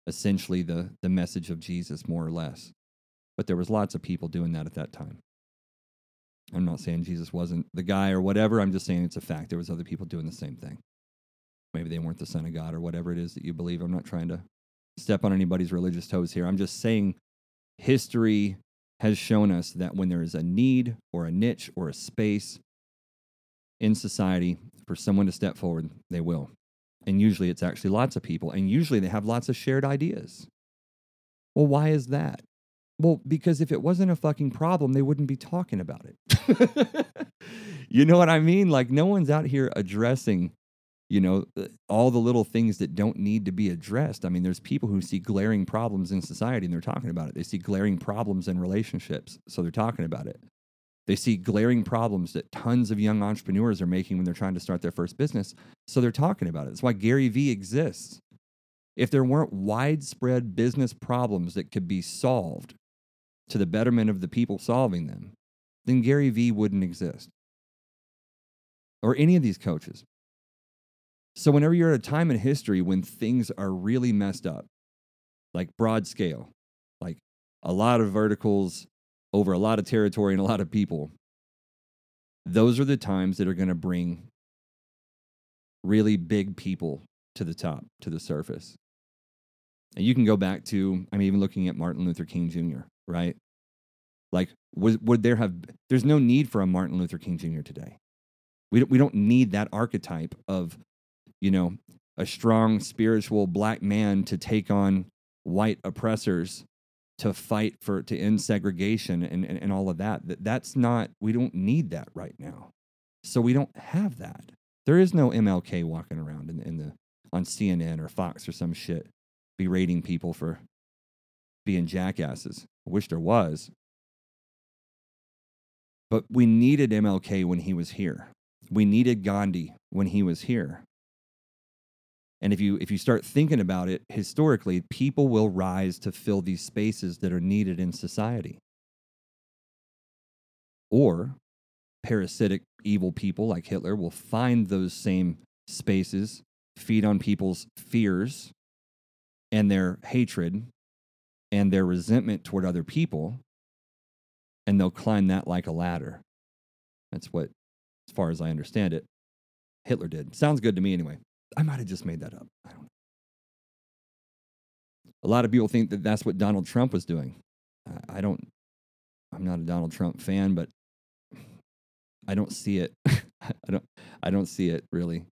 essentially the message of Jesus, more or less. But there was lots of people doing that at that time. I'm not saying Jesus wasn't the guy or whatever. I'm just saying it's a fact. There was other people doing the same thing. Maybe they weren't the son of God or whatever it is that you believe. I'm not trying to step on anybody's religious toes here. I'm just saying history has shown us that when there is a need or a niche or a space in society for someone to step forward, they will. And usually it's actually lots of people, and usually they have lots of shared ideas. Well, why is that? Well, because if it wasn't a fucking problem, they wouldn't be talking about it. You know what I mean? Like, no one's out here addressing, you know, all the little things that don't need to be addressed. I mean, there's people who see glaring problems in society and they're talking about it. They see glaring problems in relationships, so they're talking about it. They see glaring problems that tons of young entrepreneurs are making when they're trying to start their first business, so they're talking about it. That's why Gary Vee exists. If there weren't widespread business problems that could be solved to the betterment of the people solving them, then Gary Vee wouldn't exist. Or any of these coaches. So whenever you're at a time in history when things are really messed up, like broad scale, like a lot of verticals over a lot of territory and a lot of people, those are the times that are going to bring really big people to the top, to the surface. And you can go back to, I mean, even looking at Martin Luther King Jr., right? Like, there's no need for a Martin Luther King Jr. today. We don't need that archetype of, you know, a strong spiritual black man to take on white oppressors, to fight to end segregation and all of that. We don't need that right now. So we don't have that. There is no MLK walking around on CNN or Fox or some shit berating people for being jackasses. I wish there was. But we needed MLK when he was here. We needed Gandhi when he was here. And if you start thinking about it historically, people will rise to fill these spaces that are needed in society. Or parasitic evil people like Hitler will find those same spaces, feed on people's fears and their hatred and their resentment toward other people, and they'll climb that like a ladder. That's what, as far as I understand it, Hitler did. Sounds good to me anyway. I might have just made that up. I don't know. A lot of people think that that's what Donald Trump was doing. I'm not a Donald Trump fan, but I don't see it. I don't see it really.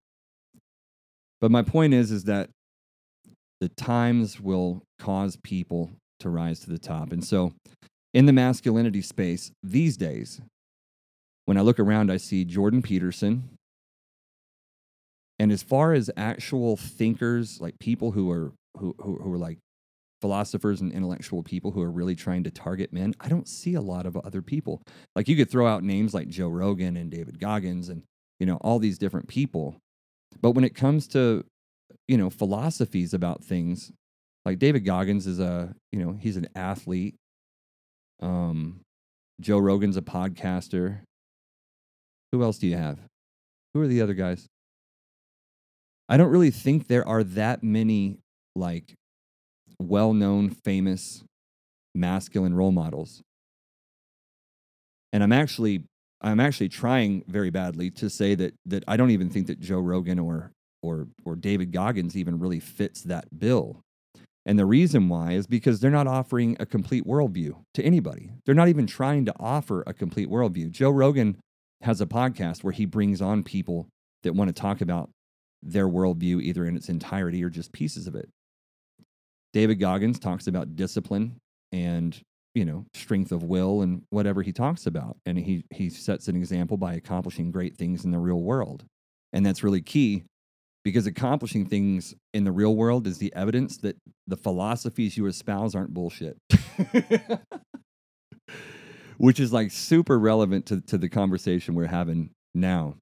But my point is that the times will cause people to rise to the top. And so in the masculinity space these days, when I look around, I see Jordan Peterson. And as far as actual thinkers, like people who are like philosophers and intellectual people who are really trying to target men, I don't see a lot of other people. Like, you could throw out names like Joe Rogan and David Goggins and, you know, all these different people. But when it comes to, you know, philosophies about things, like David Goggins is he's an athlete. Joe Rogan's a podcaster. Who else do you have? Who are the other guys? I don't really think there are that many, like, well-known, famous, masculine role models. And I'm actually trying very badly to say that I don't even think that Joe Rogan or David Goggins even really fits that bill. And the reason why is because they're not offering a complete worldview to anybody. They're not even trying to offer a complete worldview. Joe Rogan has a podcast where he brings on people that want to talk about their worldview, either in its entirety or just pieces of it. David Goggins talks about discipline and, you know, strength of will and whatever he talks about. And he sets an example by accomplishing great things in the real world. And that's really key, because accomplishing things in the real world is the evidence that the philosophies you espouse aren't bullshit. Which is like super relevant to the conversation we're having now.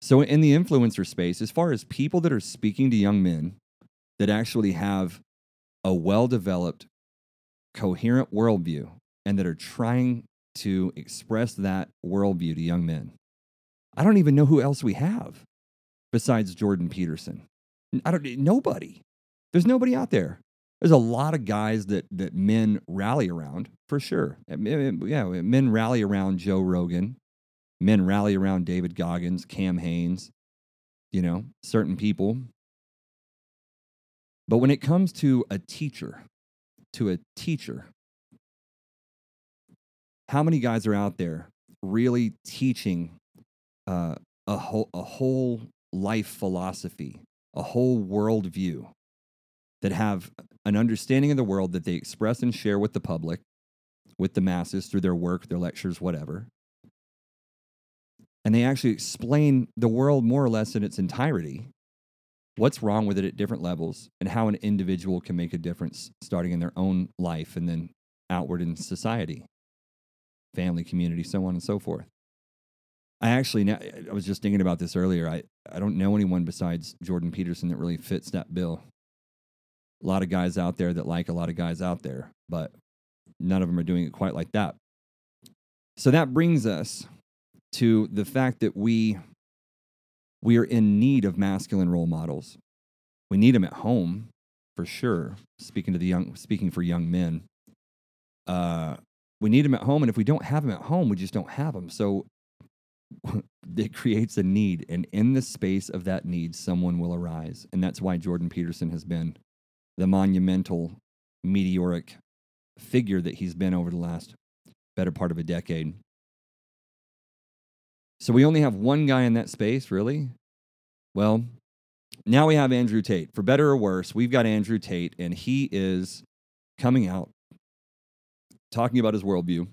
So in the influencer space, as far as people that are speaking to young men that actually have a well-developed, coherent worldview and that are trying to express that worldview to young men, I don't even know who else we have besides Jordan Peterson. Nobody. There's nobody out there. There's a lot of guys that men rally around, for sure. Yeah, men rally around Joe Rogan. Men rally around David Goggins, Cam Haines, certain people. But when it comes to a teacher, how many guys are out there really teaching a whole life philosophy, a whole worldview, that have an understanding of the world that they express and share with the public, with the masses, through their work, their lectures, whatever. And they actually explain the world more or less in its entirety, what's wrong with it at different levels, and how an individual can make a difference starting in their own life and then outward in society, family, community, so on and so forth. I was just thinking about this earlier. I don't know anyone besides Jordan Peterson that really fits that bill. A lot of guys out there that like a lot of guys out there, but none of them are doing it quite like that. So that brings us to the fact that we are in need of masculine role models. We need them at home, for sure. Speaking for young men, we need them at home, and if we don't have them at home, we just don't have them. So it creates a need, and in the space of that need, someone will arise, and that's why Jordan Peterson has been the monumental, meteoric figure that he's been over the last better part of a decade. So we only have one guy in that space, really? Well, now we have Andrew Tate. For better or worse, we've got Andrew Tate, and he is coming out, talking about his worldview.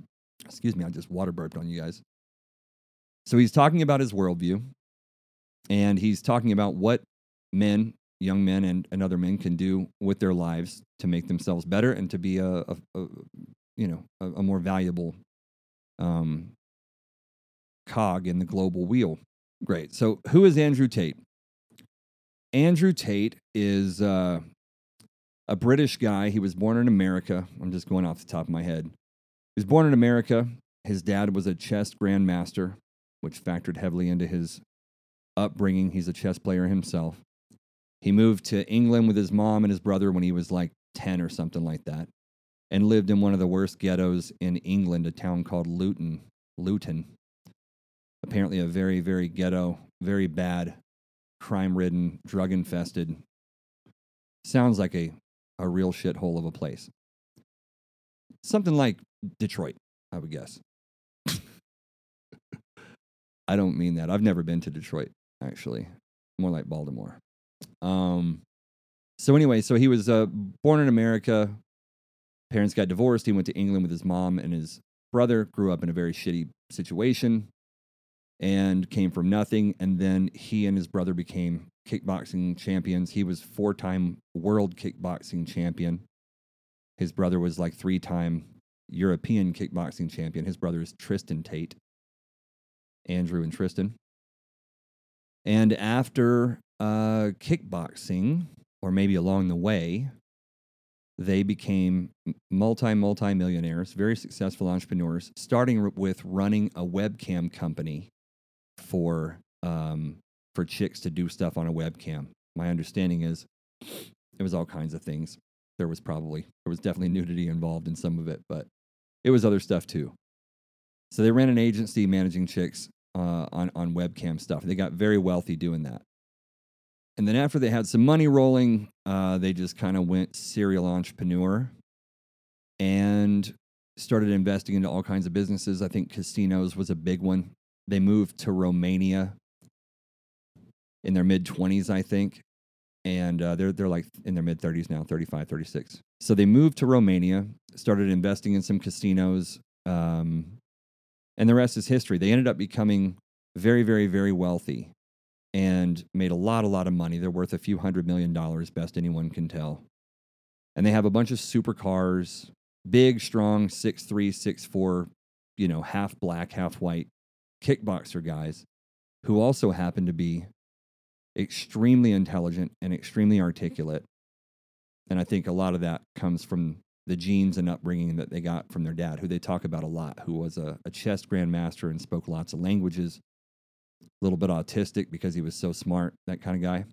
Excuse me, I just water burped on you guys. So he's talking about his worldview, and he's talking about what men, young men and other men can do with their lives to make themselves better and to be a more valuable cog in the global wheel. Great. So who is Andrew Tate? Andrew Tate is a British guy. He was born in America. I'm just going off the top of my head. He was born in America. His dad was a chess grandmaster, which factored heavily into his upbringing. He's a chess player himself. He moved to England with his mom and his brother when he was like 10 or something like that, and lived in one of the worst ghettos in England, a town called Luton. Apparently a very, very ghetto, very bad, crime-ridden, drug-infested. Sounds like a real shithole of a place. Something like Detroit, I would guess. I don't mean that. I've never been to Detroit, actually. More like Baltimore. So he was born in America. Parents got divorced. He went to England with his mom and his brother. Grew up in a very shitty situation. And came from nothing, and then he and his brother became kickboxing champions. He was 4-time world kickboxing champion. His brother was like 3-time European kickboxing champion. His brother is Tristan Tate, Andrew and Tristan. And after kickboxing, or maybe along the way, they became multi-millionaires, very successful entrepreneurs, starting with running a webcam company for chicks to do stuff on a webcam. My understanding is it was all kinds of things. There was definitely nudity involved in some of it, but it was other stuff too. So they ran an agency managing chicks on webcam stuff. They got very wealthy doing that. And then after they had some money rolling, they just kind of went serial entrepreneur and started investing into all kinds of businesses. I think casinos was a big one. They moved to Romania in their mid-20s, I think. And they're like in their mid-30s now, 35, 36. So they moved to Romania, started investing in some casinos, and the rest is history. They ended up becoming very, very, very wealthy. and made a lot of money. They're worth a few $100 million, best anyone can tell. And they have a bunch of supercars, big, strong, 6'3", 6'4", half black, half white kickboxer guys who also happen to be extremely intelligent and extremely articulate. And I think a lot of that comes from the genes and upbringing that they got from their dad, who they talk about a lot, who was a chess grandmaster and spoke lots of languages, a little bit autistic because he was so smart, that kind of guy.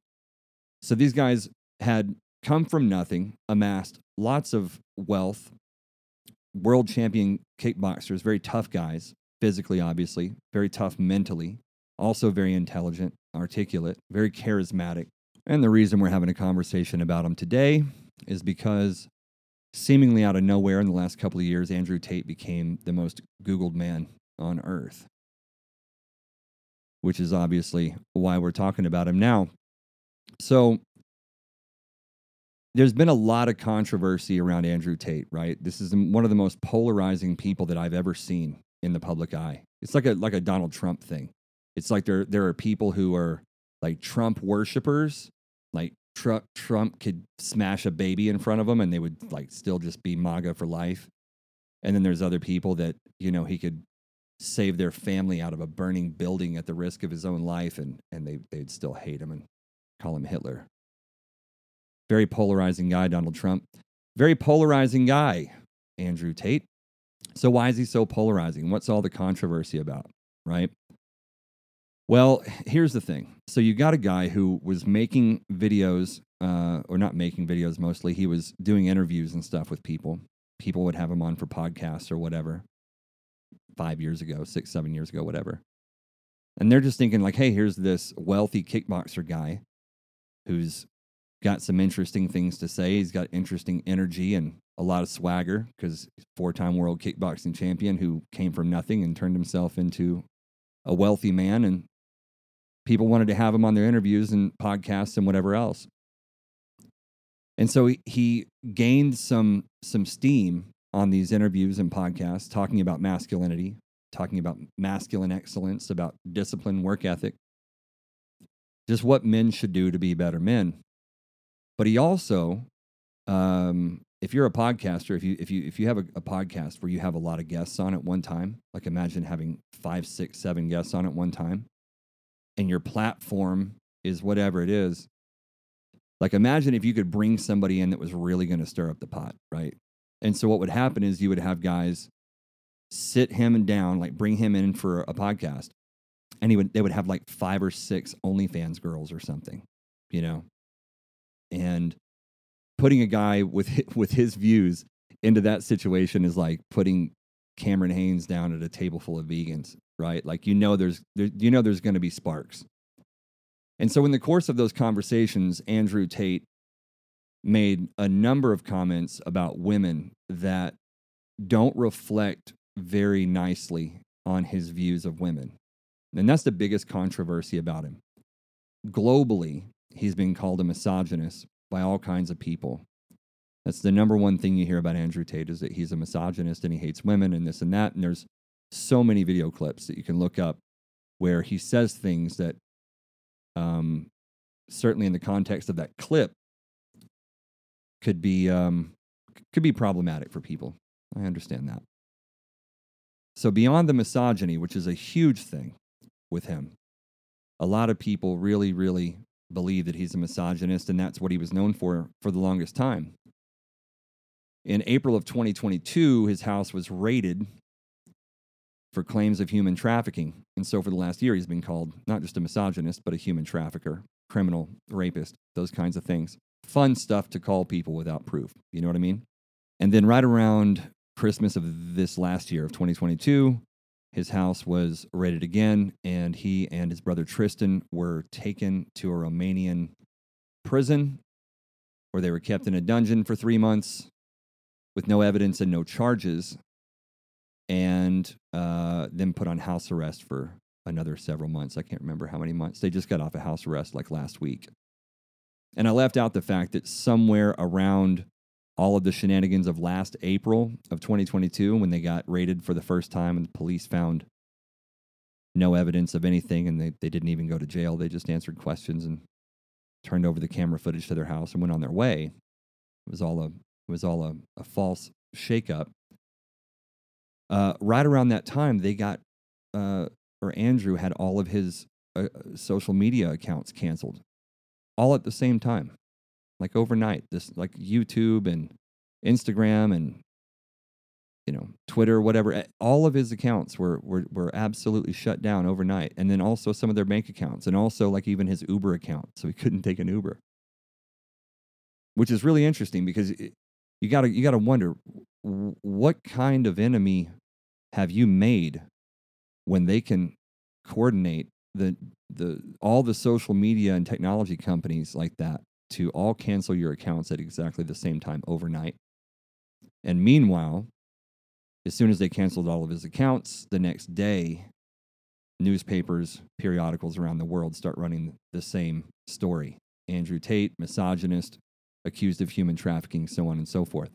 So these guys had come from nothing, amassed lots of wealth, world champion kickboxers, very tough guys, physically, obviously, very tough mentally, also very intelligent, articulate, very charismatic. And the reason we're having a conversation about them today is because seemingly out of nowhere in the last couple of years, Andrew Tate became the most Googled man on earth, which is obviously why we're talking about him now. So there's been a lot of controversy around Andrew Tate, right? This is one of the most polarizing people that I've ever seen in the public eye. It's like a Donald Trump thing. It's like there are people who are like Trump worshipers, like Trump could smash a baby in front of them and they would like still just be MAGA for life. And then there's other people that, he could save their family out of a burning building at the risk of his own life, and they'd still hate him and call him Hitler. Very polarizing guy, Donald Trump. Very polarizing guy, Andrew Tate. So why is he so polarizing? What's all the controversy about, right? Well, here's the thing. So you got a guy who was making videos, or not making videos mostly. He was doing interviews and stuff with people. People would have him on for podcasts or whatever 5 years ago, 6, 7 years ago, whatever. And they're just thinking like, hey, here's this wealthy kickboxer guy who's got some interesting things to say. He's got interesting energy and a lot of swagger because he's a four-time world kickboxing champion who came from nothing and turned himself into a wealthy man, and people wanted to have him on their interviews and podcasts and whatever else. And so he gained some steam on these interviews and podcasts, talking about masculinity, talking about masculine excellence, about discipline, work ethic, just what men should do to be better men. But he also, if you're a podcaster, if you have a podcast where you have a lot of guests on at one time, like imagine having 5, 6, 7 guests on at one time, and your platform is whatever it is. Like imagine if you could bring somebody in that was really going to stir up the pot, right? And so what would happen is you would have guys sit him down, like bring him in for a podcast, and they would have like 5 or 6 OnlyFans girls or something, and putting a guy with his views into that situation is like putting Cameron Haynes down at a table full of vegans, right? Like there's going to be sparks. And so in the course of those conversations, Andrew Tate made a number of comments about women that don't reflect very nicely on his views of women. And that's the biggest controversy about him. Globally, he's been called a misogynist by all kinds of people. That's the number one thing you hear about Andrew Tate, is that he's a misogynist and he hates women and this and that. And there's so many video clips that you can look up where he says things that, certainly in the context of that clip, could be problematic for people. I understand that. So beyond the misogyny, which is a huge thing with him, a lot of people really, really believe that he's a misogynist, and that's what he was known for the longest time. In April of 2022, his house was raided for claims of human trafficking. And so for the last year, he's been called not just a misogynist, but a human trafficker, criminal, rapist, those kinds of things. Fun stuff to call people without proof. You know what I mean? And then right around Christmas of this last year, of 2022, his house was raided again, and he and his brother Tristan were taken to a Romanian prison where they were kept in a dungeon for 3 months with no evidence and no charges, and then put on house arrest for another several months. I can't remember how many months. They just got off of house arrest like last week. And I left out the fact that somewhere around all of the shenanigans of last April of 2022, when they got raided for the first time and the police found no evidence of anything, and they didn't even go to jail. They just answered questions and turned over the camera footage to their house and went on their way. It was all a false shakeup. Right around that time, they got Andrew had all of his social media accounts canceled, all at the same time, like overnight. This like YouTube and Instagram and Twitter, whatever. All of his accounts were absolutely shut down overnight, and then also some of their bank accounts, and also like even his Uber account, so he couldn't take an Uber. Which is really interesting because you gotta wonder, what kind of enemy have you made when they can coordinate the all the social media and technology companies like that to all cancel your accounts at exactly the same time overnight. And meanwhile, as soon as they canceled all of his accounts, the next day, newspapers, periodicals around the world start running the same story. Andrew Tate, misogynist, accused of human trafficking, so on and so forth.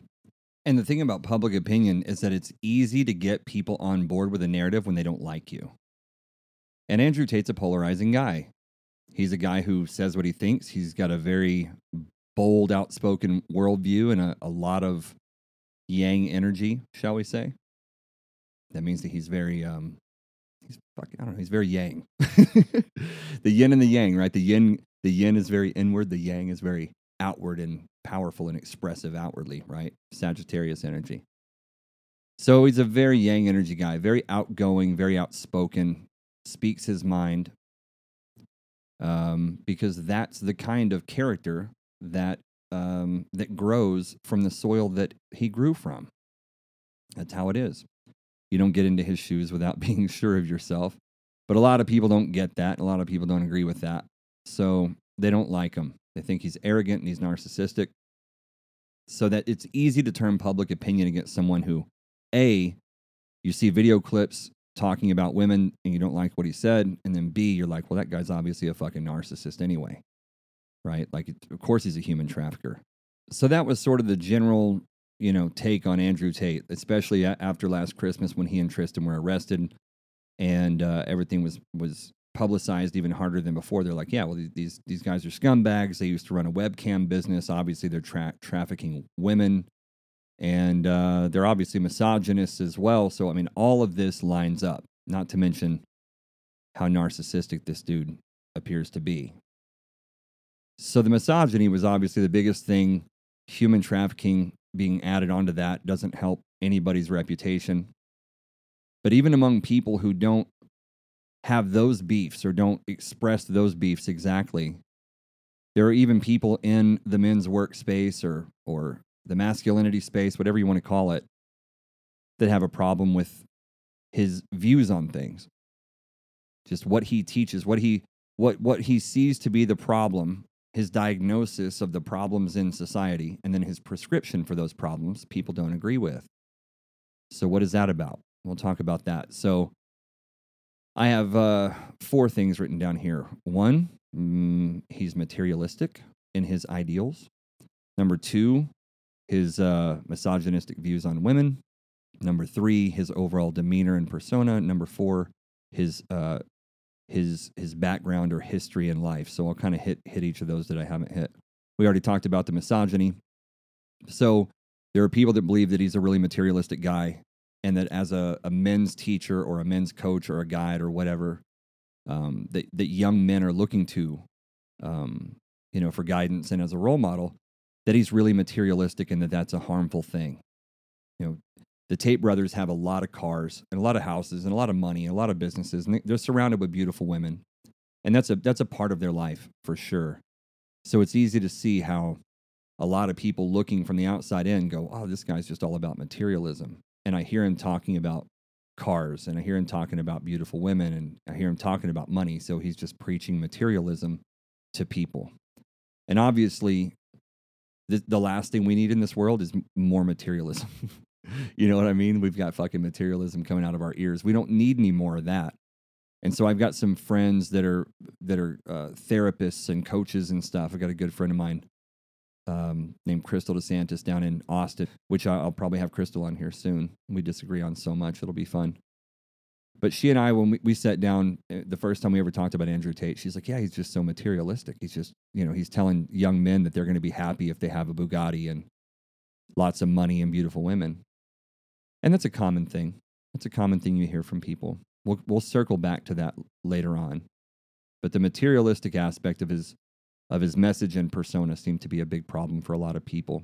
And the thing about public opinion is that it's easy to get people on board with a narrative when they don't like you. And Andrew Tate's a polarizing guy. He's a guy who says what he thinks. He's got a very bold, outspoken worldview and a lot of yang energy, shall we say. That means that he's very, he's very yang. The yin and the yang, right? The yin is very inward. The yang is very outward and powerful and expressive outwardly, right? Sagittarius energy. So he's a very yang energy guy, very outgoing, very outspoken, speaks his mind, because that's the kind of character that grows from the soil that he grew from. That's how it is. You don't get into his shoes without being sure of yourself. But a lot of people don't get that. A lot of people don't agree with that. So they don't like him. They think he's arrogant and he's narcissistic. So that it's easy to turn public opinion against someone who, A, you see video clips talking about women and you don't like what he said, and then B, you're like, well, that guy's obviously a fucking narcissist anyway, right? Like, of course he's a human trafficker. So that was sort of the general, take on Andrew Tate, especially after last Christmas when he and Tristan were arrested and everything was publicized even harder than before. They're like, yeah, well, these guys are scumbags. They used to run a webcam business. Obviously, they're trafficking women, and they're obviously misogynists as well. So, I mean, all of this lines up, not to mention how narcissistic this dude appears to be. So the misogyny was obviously the biggest thing. Human trafficking being added onto that doesn't help anybody's reputation. But even among people who don't have those beefs or don't express those beefs exactly, there are even people in the men's workspace or the masculinity space, whatever you want to call it, that have a problem with his views on things. Just what he teaches, what he sees to be the problem, his diagnosis of the problems in society, and then his prescription for those problems, people don't agree with. So what is that about? We'll talk about that. So I have four things written down here. One, he's materialistic in his ideals. Number two, his misogynistic views on women. Number three, his overall demeanor and persona. Number four, his background or history in life. So I'll kind of hit each of those that I haven't hit. We already talked about the misogyny. So there are people that believe that he's a really materialistic guy, and that as a men's teacher or a men's coach or a guide or whatever, that young men are looking to, for guidance and as a role model, that he's really materialistic and that's a harmful thing. The Tate brothers have a lot of cars and a lot of houses and a lot of money and a lot of businesses, and they're surrounded with beautiful women, and that's a part of their life for sure. So it's easy to see how a lot of people looking from the outside in go, oh, this guy's just all about materialism. And I hear him talking about cars, and I hear him talking about beautiful women, and I hear him talking about money. So he's just preaching materialism to people. And obviously, the last thing we need in this world is more materialism. You know what I mean? We've got fucking materialism coming out of our ears. We don't need any more of that. And so I've got some friends that are therapists and coaches and stuff. I've got a good friend of mine named Crystal DeSantis down in Austin, which I'll probably have Crystal on here soon. We disagree on so much. It'll be fun. But she and I, when we sat down the first time we ever talked about Andrew Tate, she's like, yeah, he's just so materialistic. He's just, you know, he's telling young men that they're going to be happy if they have a Bugatti and lots of money and beautiful women. And that's a common thing. That's a common thing you hear from people. We'll circle back to that later on. But the materialistic aspect of his message and persona seemed to be a big problem for a lot of people.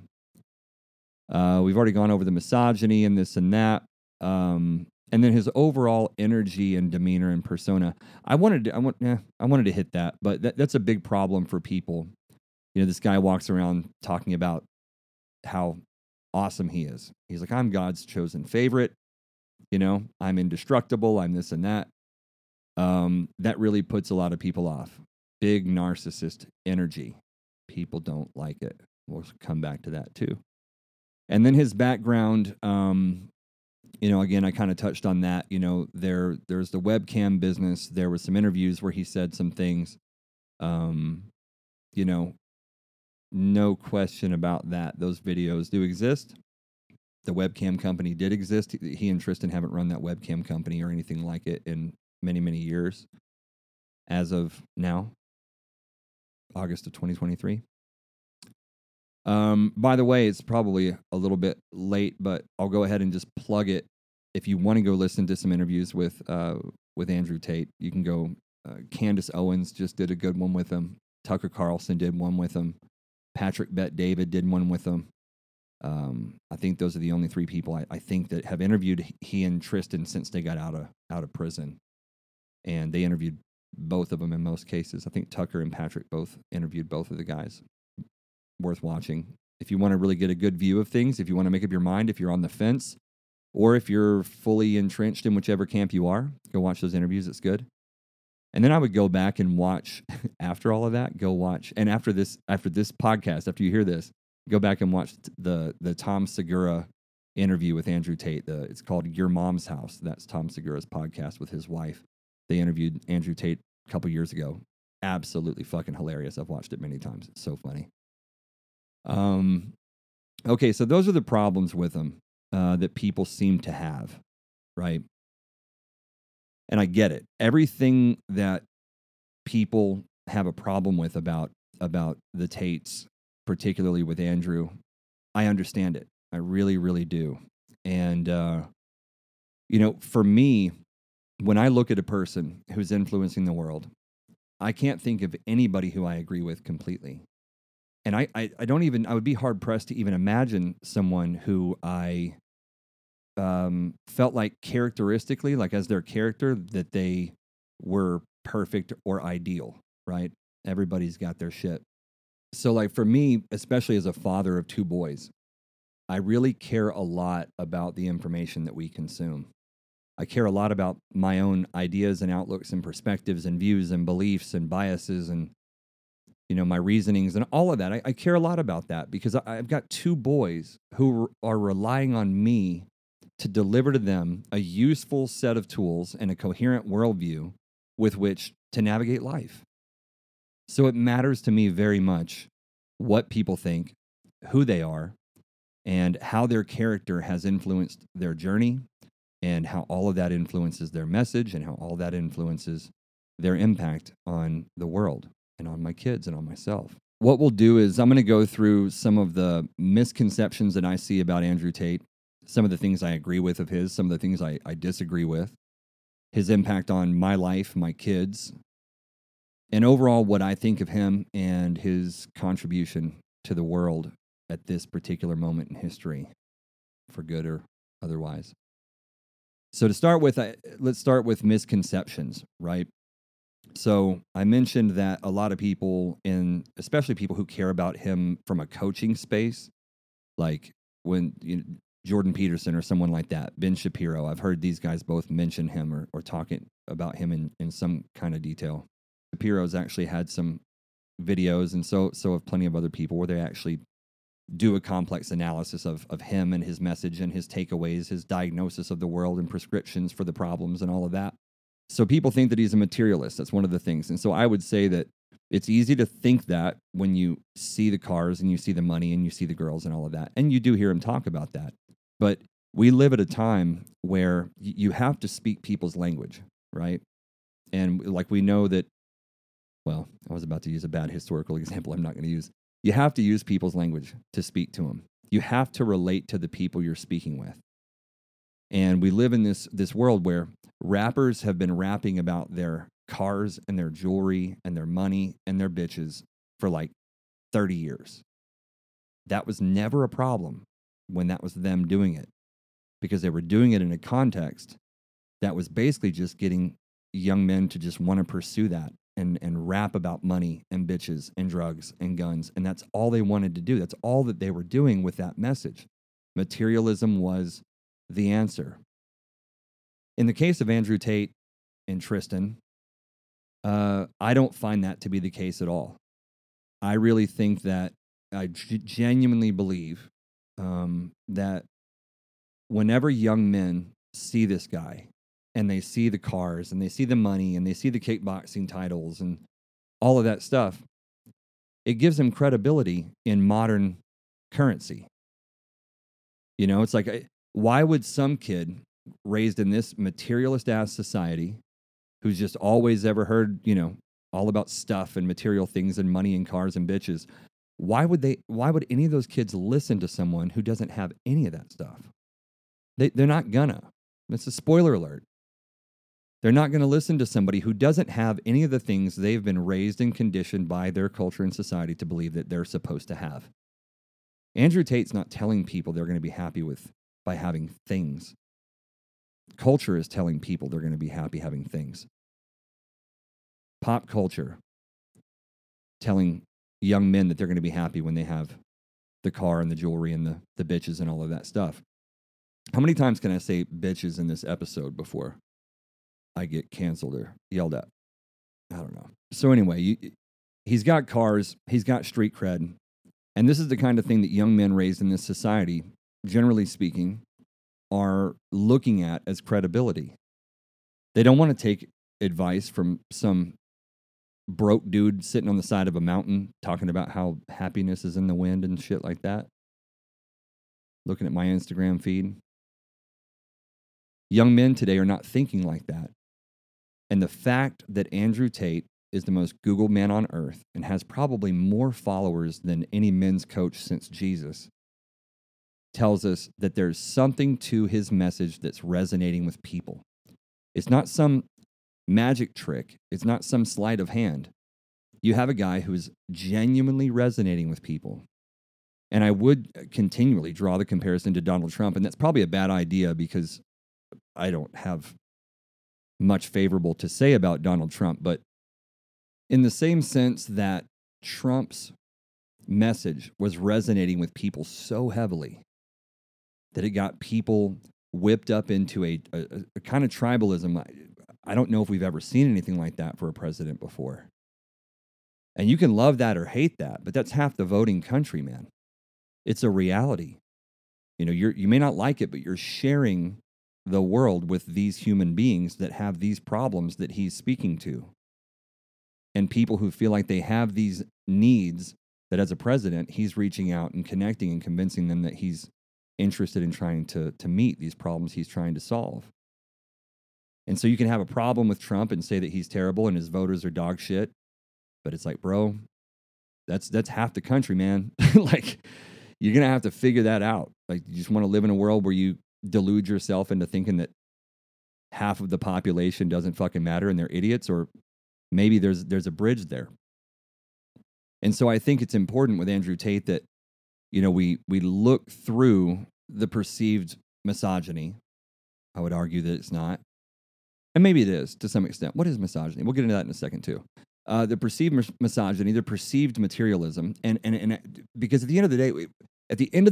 We've already gone over the misogyny and this and that. And then his overall energy and demeanor and persona. I wanted to hit that, but that's a big problem for people. You know, this guy walks around talking about how awesome he is. He's like, I'm God's chosen favorite. You know, I'm indestructible. I'm this and that. That really puts a lot of people off. Big narcissist energy. People don't like it. We'll come back to that too. And then his background, you know, again, I kind of touched on that. You know, there's the webcam business. There was some interviews where he said some things, you know, no question about that. Those videos do exist. The webcam company did exist. He and Tristan haven't run that webcam company or anything like it in many, many years as of now, August of 2023. By the way, it's probably a little bit late, but I'll go ahead and just plug it. If you want to go listen to some interviews with Andrew Tate, you can go. Candace Owens just did a good one with him. Tucker Carlson did one with him. Patrick Bett David did one with him. I think those are the only three people I think that have interviewed he and Tristan since they got out of prison. And they interviewed both of them in most cases. I think Tucker and Patrick both interviewed both of the guys. Worth watching. If you want to really get a good view of things, if you want to make up your mind, if you're on the fence, or if you're fully entrenched in whichever camp you are, go watch those interviews. It's good. And then I would go back and watch, after all of that, go watch. And after this podcast, after you hear this, go back and watch the Tom Segura interview with Andrew Tate. It's called Your Mom's House. That's Tom Segura's podcast with his wife. They interviewed Andrew Tate a couple years ago. Absolutely fucking hilarious. I've watched it many times. It's so funny. Okay, so those are the problems with them that people seem to have, right? And I get it. Everything that people have a problem with about the Tates, particularly with Andrew, I understand it. I really, really do. And, you know, for me, when I look at a person who's influencing the world, I can't think of anybody who I agree with completely. And I don't even, I would be hard pressed to even imagine someone who I felt like characteristically, like as their character, that they were perfect or ideal, right? Everybody's got their shit. So like for me, especially as a father of two boys, I really care a lot about the information that we consume. I care a lot about my own ideas and outlooks and perspectives and views and beliefs and biases and, you know, my reasonings and all of that. I care a lot about that because I've got two boys who are relying on me to deliver to them a useful set of tools and a coherent worldview with which to navigate life. So it matters to me very much what people think, who they are, and how their character has influenced their journey, and how all of that influences their message, and how all that influences their impact on the world, and on my kids, and on myself. What we'll do is I'm going to go through some of the misconceptions that I see about Andrew Tate, some of the things I agree with of his, some of the things I disagree with, his impact on my life, my kids, and overall what I think of him and his contribution to the world at this particular moment in history, for good or otherwise. So to start with, let's start with misconceptions, right? So I mentioned that a lot of people, and especially people who care about him from a coaching space, like when Jordan Peterson or someone like that, Ben Shapiro, I've heard these guys both mention him or talking about him in some kind of detail. Shapiro's actually had some videos, and so have plenty of other people, where they actually do a complex analysis of him and his message and his takeaways, his diagnosis of the world and prescriptions for the problems and all of that. So people think that he's a materialist. That's one of the things. And so I would say that it's easy to think that when you see the cars and you see the money and you see the girls and all of that. And you do hear him talk about that. But we live at a time where you have to speak people's language, right? And like we know that, well, I was about to use a bad historical example I'm not going to use. You have to use people's language to speak to them. You have to relate to the people you're speaking with. And we live in this world where rappers have been rapping about their cars and their jewelry and their money and their bitches for like 30 years. That was never a problem when that was them doing it, because they were doing it in a context that was basically just getting young men to just want to pursue that and rap about money and bitches and drugs and guns. And that's all they wanted to do. That's all that they were doing with that message. Materialism was the answer. In the case of Andrew Tate and Tristan, I don't find that to be the case at all. I really think that I genuinely believe that whenever young men see this guy and they see the cars and they see the money and they see the kickboxing titles and all of that stuff, it gives them credibility in modern currency. You know, it's like, why would some kid raised in this materialist-ass society who's just always ever heard, you know, all about stuff and material things and money and cars and bitches, why would any of those kids listen to someone who doesn't have any of that stuff? They're not gonna. It's a spoiler alert. They're not going to listen to somebody who doesn't have any of the things they've been raised and conditioned by their culture and society to believe that they're supposed to have. Andrew Tate's not telling people they're going to be happy with by having things. Culture is telling people they're going to be happy having things. Pop culture telling young men that they're going to be happy when they have the car and the jewelry and the bitches and all of that stuff. How many times can I say bitches in this episode before I get canceled or yelled at? I don't know. So anyway, he's got cars, he's got street cred, and this is the kind of thing that young men raised in this society, generally speaking, are looking at as credibility. They don't want to take advice from some broke dude sitting on the side of a mountain talking about how happiness is in the wind and shit like that. Looking at my Instagram feed. Young men today are not thinking like that. And the fact that Andrew Tate is the most Googled man on earth and has probably more followers than any men's coach since Jesus tells us that there's something to his message that's resonating with people. It's not some magic trick. It's not some sleight of hand. You have a guy who is genuinely resonating with people. And I would continually draw the comparison to Donald Trump, and that's probably a bad idea because I don't have much favorable to say about Donald Trump, but in the same sense that Trump's message was resonating with people so heavily that it got people whipped up into a kind of tribalism. I don't know if we've ever seen anything like that for a president before. And you can love that or hate that, but that's half the voting country, man. It's a reality. You know, you may not like it, but you're sharing the world with these human beings that have these problems that he's speaking to. And people who feel like they have these needs that as a president, he's reaching out and connecting and convincing them that he's interested in trying to meet these problems he's trying to solve. And so you can have a problem with Trump and say that he's terrible and his voters are dog shit. But it's like, bro, that's half the country, man. Like, you're going to have to figure that out. Like, you just want to live in a world where you delude yourself into thinking that half of the population doesn't fucking matter and they're idiots, or maybe there's a bridge there. And so I think it's important with Andrew Tate that, you know, we look through the perceived misogyny. I would argue that it's not. And maybe it is to some extent. What is misogyny? We'll get into that in a second too. The perceived misogyny, the perceived materialism, and because at the end of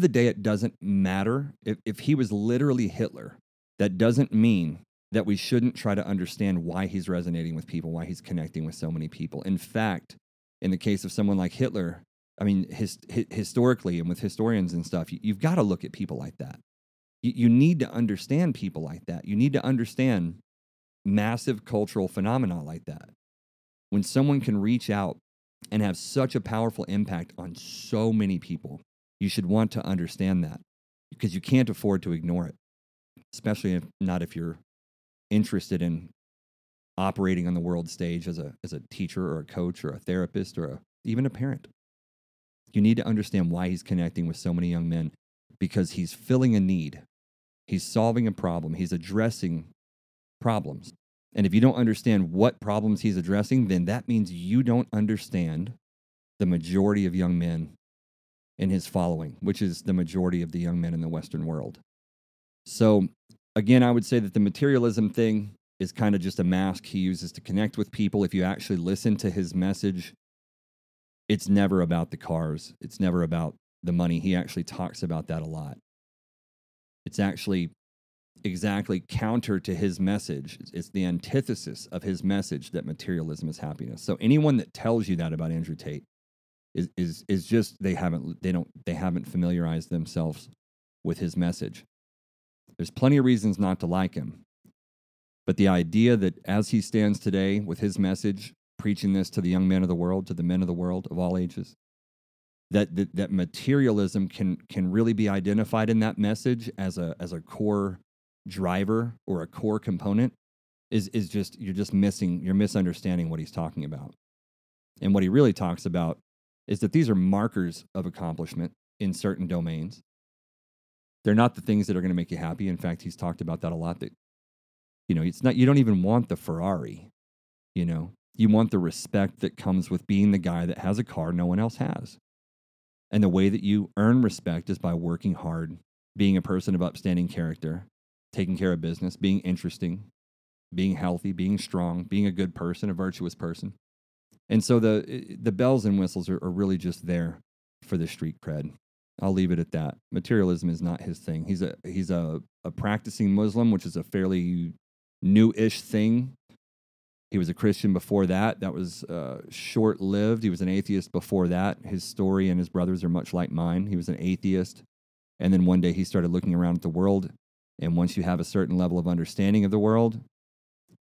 the day, it doesn't matter if he was literally Hitler. That doesn't mean that we shouldn't try to understand why he's resonating with people, why he's connecting with so many people. In fact, in the case of someone like Hitler, I mean, historically and with historians and stuff, you've got to look at people like that. You need to understand people like that. You need to understand massive cultural phenomena like that. When someone can reach out and have such a powerful impact on so many people, you should want to understand that because you can't afford to ignore it. especially if not if you're interested in operating on the world stage as a teacher or a coach or a therapist or even a parent. You need to understand why he's connecting with so many young men, because he's filling a need. He's solving a problem. He's addressing problems. And if you don't understand what problems he's addressing, then that means you don't understand the majority of young men in his following, which is the majority of the young men in the Western world. So again, I would say that the materialism thing is kind of just a mask he uses to connect with people. If you actually listen to his message, it's never about the cars. It's never about the money. He actually talks about that a lot. It's actually exactly counter to his message. It's the antithesis of his message that materialism is happiness. So anyone that tells you that about Andrew Tate is just they haven't familiarized themselves with his message. There's plenty of reasons not to like him. But the idea that as he stands today with his message, preaching this to the young men of the world, to the men of the world of all ages, that materialism can really be identified in that message as a core driver or a core component is just, you're misunderstanding what he's talking about. And what he really talks about is that these are markers of accomplishment in certain domains. They're not the things that are going to make you happy. In fact, he's talked about that a lot, that, you know, it's not, you don't even want the Ferrari, you know, you want the respect that comes with being the guy that has a car no one else has. And the way that you earn respect is by working hard, being a person of upstanding character, taking care of business, being interesting, being healthy, being strong, being a good person, a virtuous person. And so the bells and whistles are really just there for the street cred. I'll leave it at that. Materialism is not his thing. He's a practicing Muslim, which is a fairly new-ish thing. He was a Christian before that. That was short-lived. He was an atheist before that. His story and his brothers are much like mine. He was an atheist, and then one day he started looking around at the world, and once you have a certain level of understanding of the world,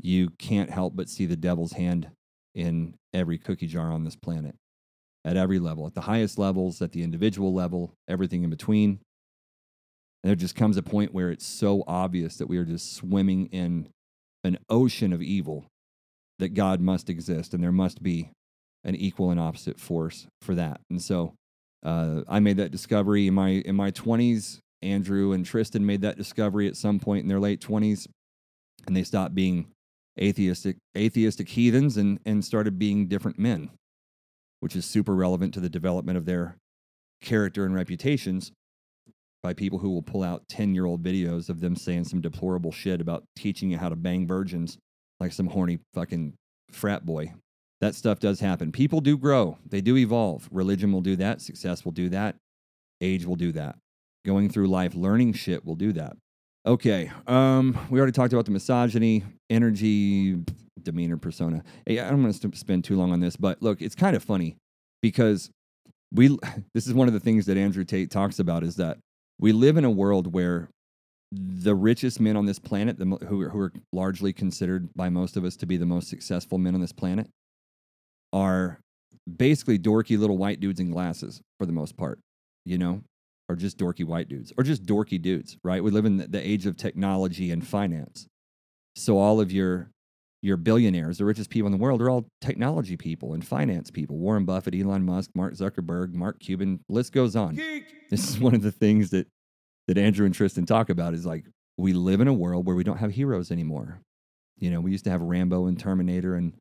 you can't help but see the devil's hand in every cookie jar on this planet, at every level, at the highest levels, at the individual level, everything in between. And there just comes a point where it's so obvious that we are just swimming in an ocean of evil, that God must exist, and there must be an equal and opposite force for that. And so I made that discovery in my 20s. Andrew and Tristan made that discovery at some point in their late 20s, and they stopped being atheistic heathens and started being different men, which is super relevant to the development of their character and reputations by people who will pull out 10-year-old videos of them saying some deplorable shit about teaching you how to bang virgins like some horny fucking frat boy. That stuff does happen. People do grow. They do evolve. Religion will do that. Success will do that. Age will do that. Going through life, learning shit will do that. Okay. We already talked about the misogyny, energy, demeanor, persona. Hey, I don't want to spend too long on this, but look, it's kind of funny because this is one of the things that Andrew Tate talks about, is that we live in a world where the richest men on this planet, who are largely considered by most of us to be the most successful men on this planet, are basically dorky little white dudes in glasses for the most part, you know? Or just dorky white dudes, or just dorky dudes, right? We live in the age of technology and finance. So all of your billionaires, the richest people in the world, are all technology people and finance people. Warren Buffett, Elon Musk, Mark Zuckerberg, Mark Cuban, list goes on. Geek. This is one of the things that Andrew and Tristan talk about, is like, we live in a world where we don't have heroes anymore. You know, we used to have Rambo and Terminator and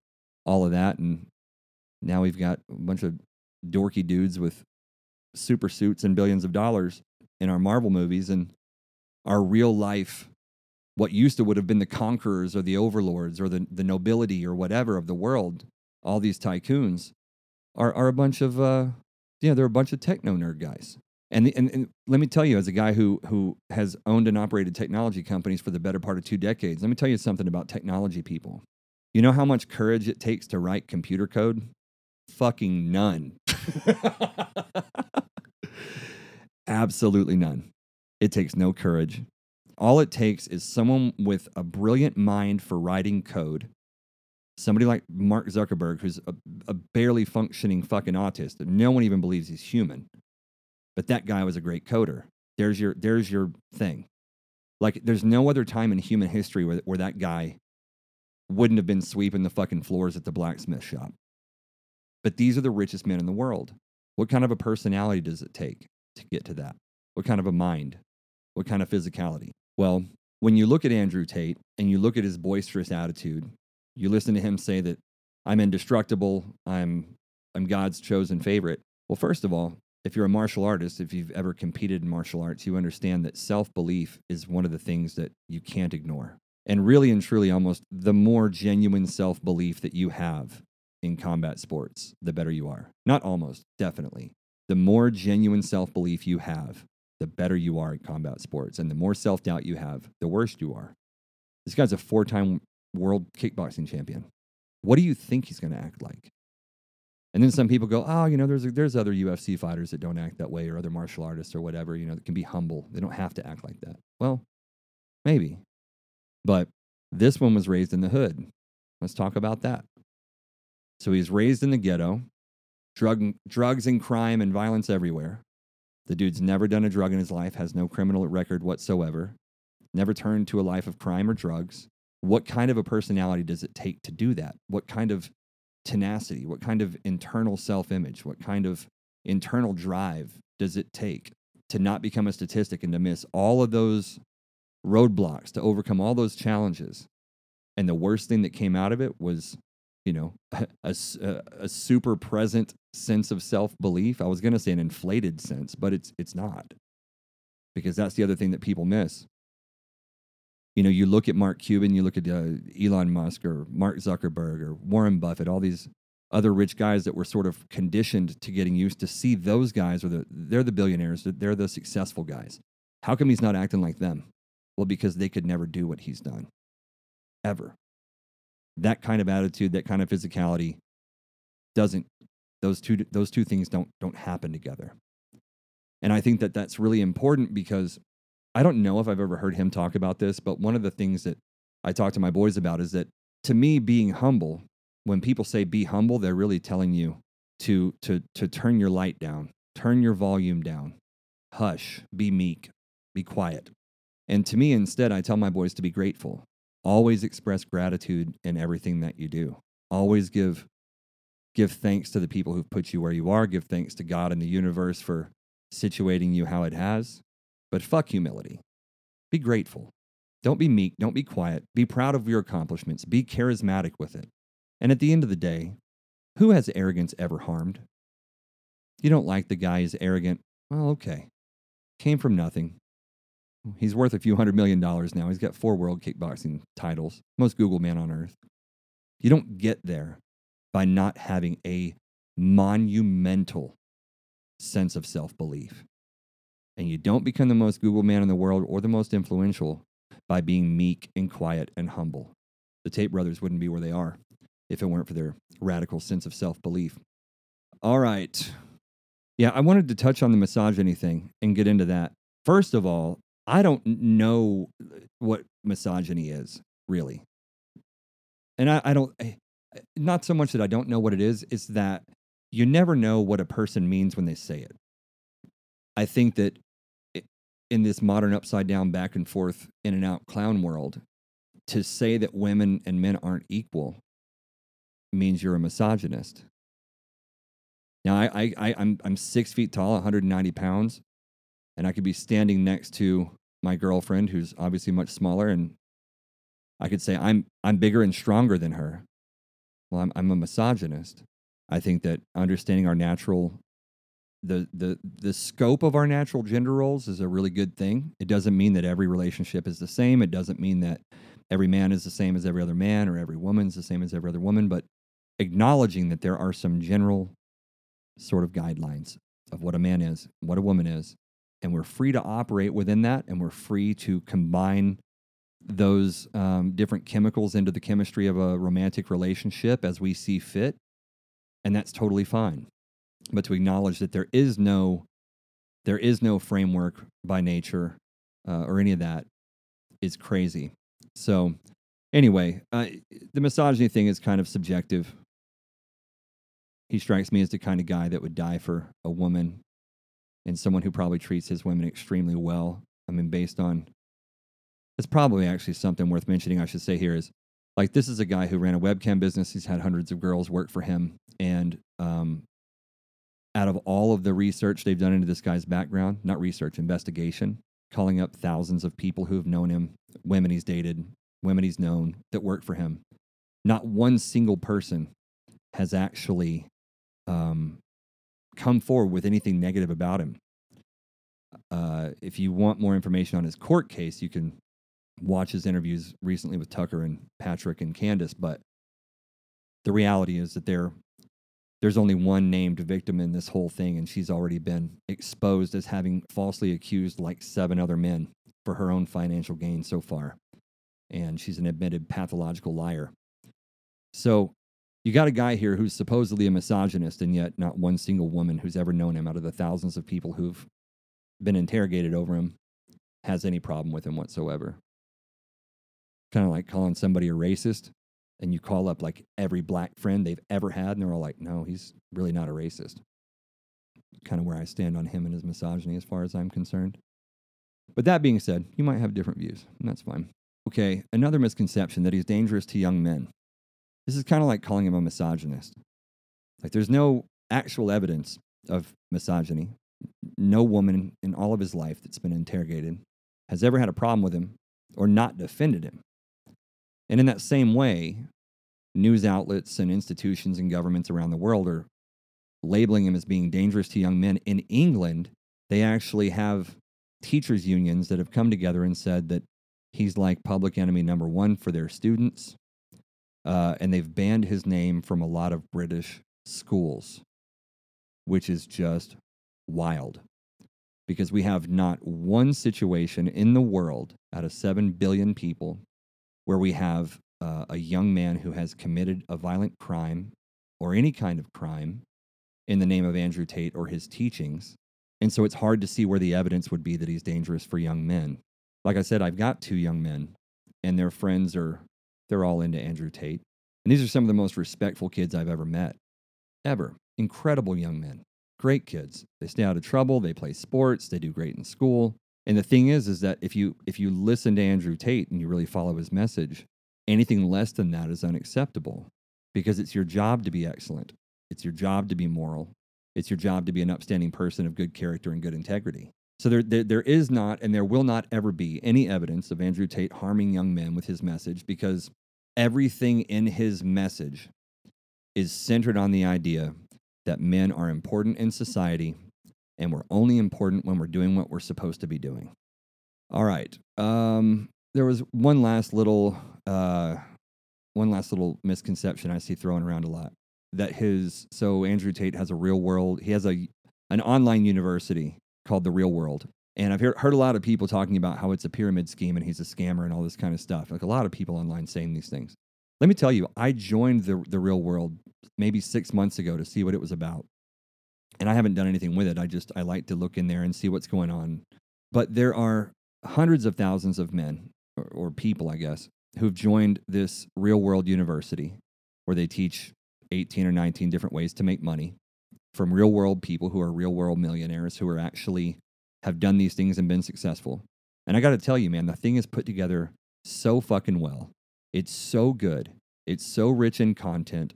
all of that, and now we've got a bunch of dorky dudes with super suits and billions of dollars in our Marvel movies, and our real life, what used to would have been the conquerors or the overlords or the nobility or whatever of the world, all these tycoons are a bunch of they're a bunch of techno nerd guys. And let me tell you, as a guy who has owned and operated technology companies for the better part of 2 decades, let me tell you something about technology people. You know how much courage it takes to write computer code? Fucking none. Absolutely none. It takes no courage. All it takes is someone with a brilliant mind for writing code. Somebody like Mark Zuckerberg, who's a barely functioning fucking autist, and no one even believes he's human. But that guy was a great coder. There's your thing. Like, there's no other time in human history where that guy wouldn't have been sweeping the fucking floors at the blacksmith shop. But these are the richest men in the world. What kind of a personality does it take to get to that? What kind of a mind? What kind of physicality? Well, when you look at Andrew Tate and you look at his boisterous attitude, you listen to him say that I'm indestructible, I'm God's chosen favorite. Well, first of all, if you're a martial artist, if you've ever competed in martial arts, you understand that self-belief is one of the things that you can't ignore. And really and truly, almost the more genuine self-belief that you have in combat sports, the better you are. Not almost, definitely. The more genuine self-belief you have, the better you are at combat sports. And the more self-doubt you have, the worse you are. This guy's a 4-time world kickboxing champion. What do you think he's going to act like? And then some people go, oh, you know, there's other UFC fighters that don't act that way, or other martial artists or whatever, you know, that can be humble. They don't have to act like that. Well, maybe. But this one was raised in the hood. Let's talk about that. So he's raised in the ghetto, drugs and crime and violence everywhere. The dude's never done a drug in his life, has no criminal record whatsoever, never turned to a life of crime or drugs. What kind of a personality does it take to do that? What kind of tenacity? What kind of internal self-image? What kind of internal drive does it take to not become a statistic and to miss all of those roadblocks, to overcome all those challenges? And the worst thing that came out of it was, you know, a super present sense of self-belief. I was going to say an inflated sense, but it's not, because that's the other thing that people miss. You know, you look at Mark Cuban, you look at Elon Musk or Mark Zuckerberg or Warren Buffett, all these other rich guys that were sort of conditioned to getting used to see those guys, or they're the billionaires, they're the successful guys. How come he's not acting like them? Well, because they could never do what he's done, ever. That kind of attitude, that kind of physicality doesn't, those two things don't happen together. And I think that that's really important, because I don't know if I've ever heard him talk about this, but one of the things that I talk to my boys about is that, to me, being humble, when people say be humble, they're really telling you to turn your light down, turn your volume down, hush, be meek, be quiet. And to me, instead, I tell my boys to be grateful. Always express gratitude in everything that you do. Always give thanks to the people who've put you where you are. Give thanks to God and the universe for situating you how it has. But fuck humility. Be grateful. Don't be meek. Don't be quiet. Be proud of your accomplishments. Be charismatic with it. And at the end of the day, who has arrogance ever harmed? You don't like the guy who's arrogant. Well, okay. Came from nothing. He's worth a few $100 million now. He's got 4 world kickboxing titles. Most Google man on earth. You don't get there by not having a monumental sense of self-belief. And you don't become the most Google man in the world or the most influential by being meek and quiet and humble. The Tate brothers wouldn't be where they are if it weren't for their radical sense of self-belief. All right. Yeah, I wanted to touch on the misogyny thing and get into that. First of all, I don't know what misogyny is, really. And not so much that I don't know what it is, it's that you never know what a person means when they say it. I think that in this modern upside down, back and forth, in and out clown world, to say that women and men aren't equal means you're a misogynist. Now, I'm 6 feet tall, 190 pounds. And I could be standing next to my girlfriend, who's obviously much smaller, and I could say, I'm bigger and stronger than her. Well, I'm a misogynist. I think that understanding our natural, the scope of our natural gender roles is a really good thing. It doesn't mean that every relationship is the same. It doesn't mean that every man is the same as every other man, or every woman's the same as every other woman, but acknowledging that there are some general sort of guidelines of what a man is, what a woman is. And we're free to operate within that, and we're free to combine those different chemicals into the chemistry of a romantic relationship as we see fit, and that's totally fine. But to acknowledge that there is no framework by nature or any of that is crazy. So anyway, the misogyny thing is kind of subjective. He strikes me as the kind of guy that would die for a woman, and someone who probably treats his women extremely well. I mean, based on It's probably actually something worth mentioning, I should say here, is like, this is a guy who ran a webcam business. He's had hundreds of girls work for him. And out of all of the research they've done into this guy's background, not research, investigation, calling up thousands of people who have known him, women he's dated, women he's known that work for him, not one single person has actually come forward with anything negative about him. If you want more information on his court case, you can watch his interviews recently with Tucker and Patrick and Candace. But the reality is that there's only one named victim in this whole thing, and she's already been exposed as having falsely accused like 7 other men for her own financial gain so far. And she's an admitted pathological liar. So you got a guy here who's supposedly a misogynist, and yet not one single woman who's ever known him out of the thousands of people who've been interrogated over him has any problem with him whatsoever. Kind of like calling somebody a racist, and you call up like every black friend they've ever had, and they're all like, no, he's really not a racist. Kind of where I stand on him and his misogyny as far as I'm concerned. But that being said, you might have different views, and that's fine. Okay, another misconception that he's dangerous to young men. This is kind of like calling him a misogynist. Like, there's no actual evidence of misogyny. No woman in all of his life that's been interrogated has ever had a problem with him or not defended him. And in that same way, news outlets and institutions and governments around the world are labeling him as being dangerous to young men. In England, they actually have teachers' unions that have come together and said that he's like public enemy number 1 for their students. And they've banned his name from a lot of British schools, which is just wild, because we have not one situation in the world out of 7 billion people where we have a young man who has committed a violent crime or any kind of crime in the name of Andrew Tate or his teachings. And so it's hard to see where the evidence would be that he's dangerous for young men. Like I said, I've got 2 young men, and their friends are, they're all into Andrew Tate. And these are some of the most respectful kids I've ever met, ever. Incredible young men. Great kids. They stay out of trouble. They play sports. They do great in school. And the thing is that if you listen to Andrew Tate and you really follow his message, anything less than that is unacceptable, because it's your job to be excellent. It's your job to be moral. It's your job to be an upstanding person of good character and good integrity. So there is not, and there will not ever be, any evidence of Andrew Tate harming young men with his message, because everything in his message is centered on the idea that men are important in society, and we're only important when we're doing what we're supposed to be doing. All right. There was one last little misconception I see thrown around a lot, that so Andrew Tate has a Real World. He has an online university called the Real World. And I've heard a lot of people talking about how it's a pyramid scheme and he's a scammer and all this kind of stuff. Like, a lot of people online saying these things. Let me tell you, I joined the Real World maybe 6 months ago to see what it was about. And I haven't done anything with it. I like to look in there and see what's going on. But there are hundreds of thousands of men, or people, I guess, who've joined this Real World University, where they teach 18 or 19 different ways to make money from real world people who are real world millionaires, who are actually have done these things and been successful. And I got to tell you, man, the thing is put together so fucking well. It's so good. It's so rich in content.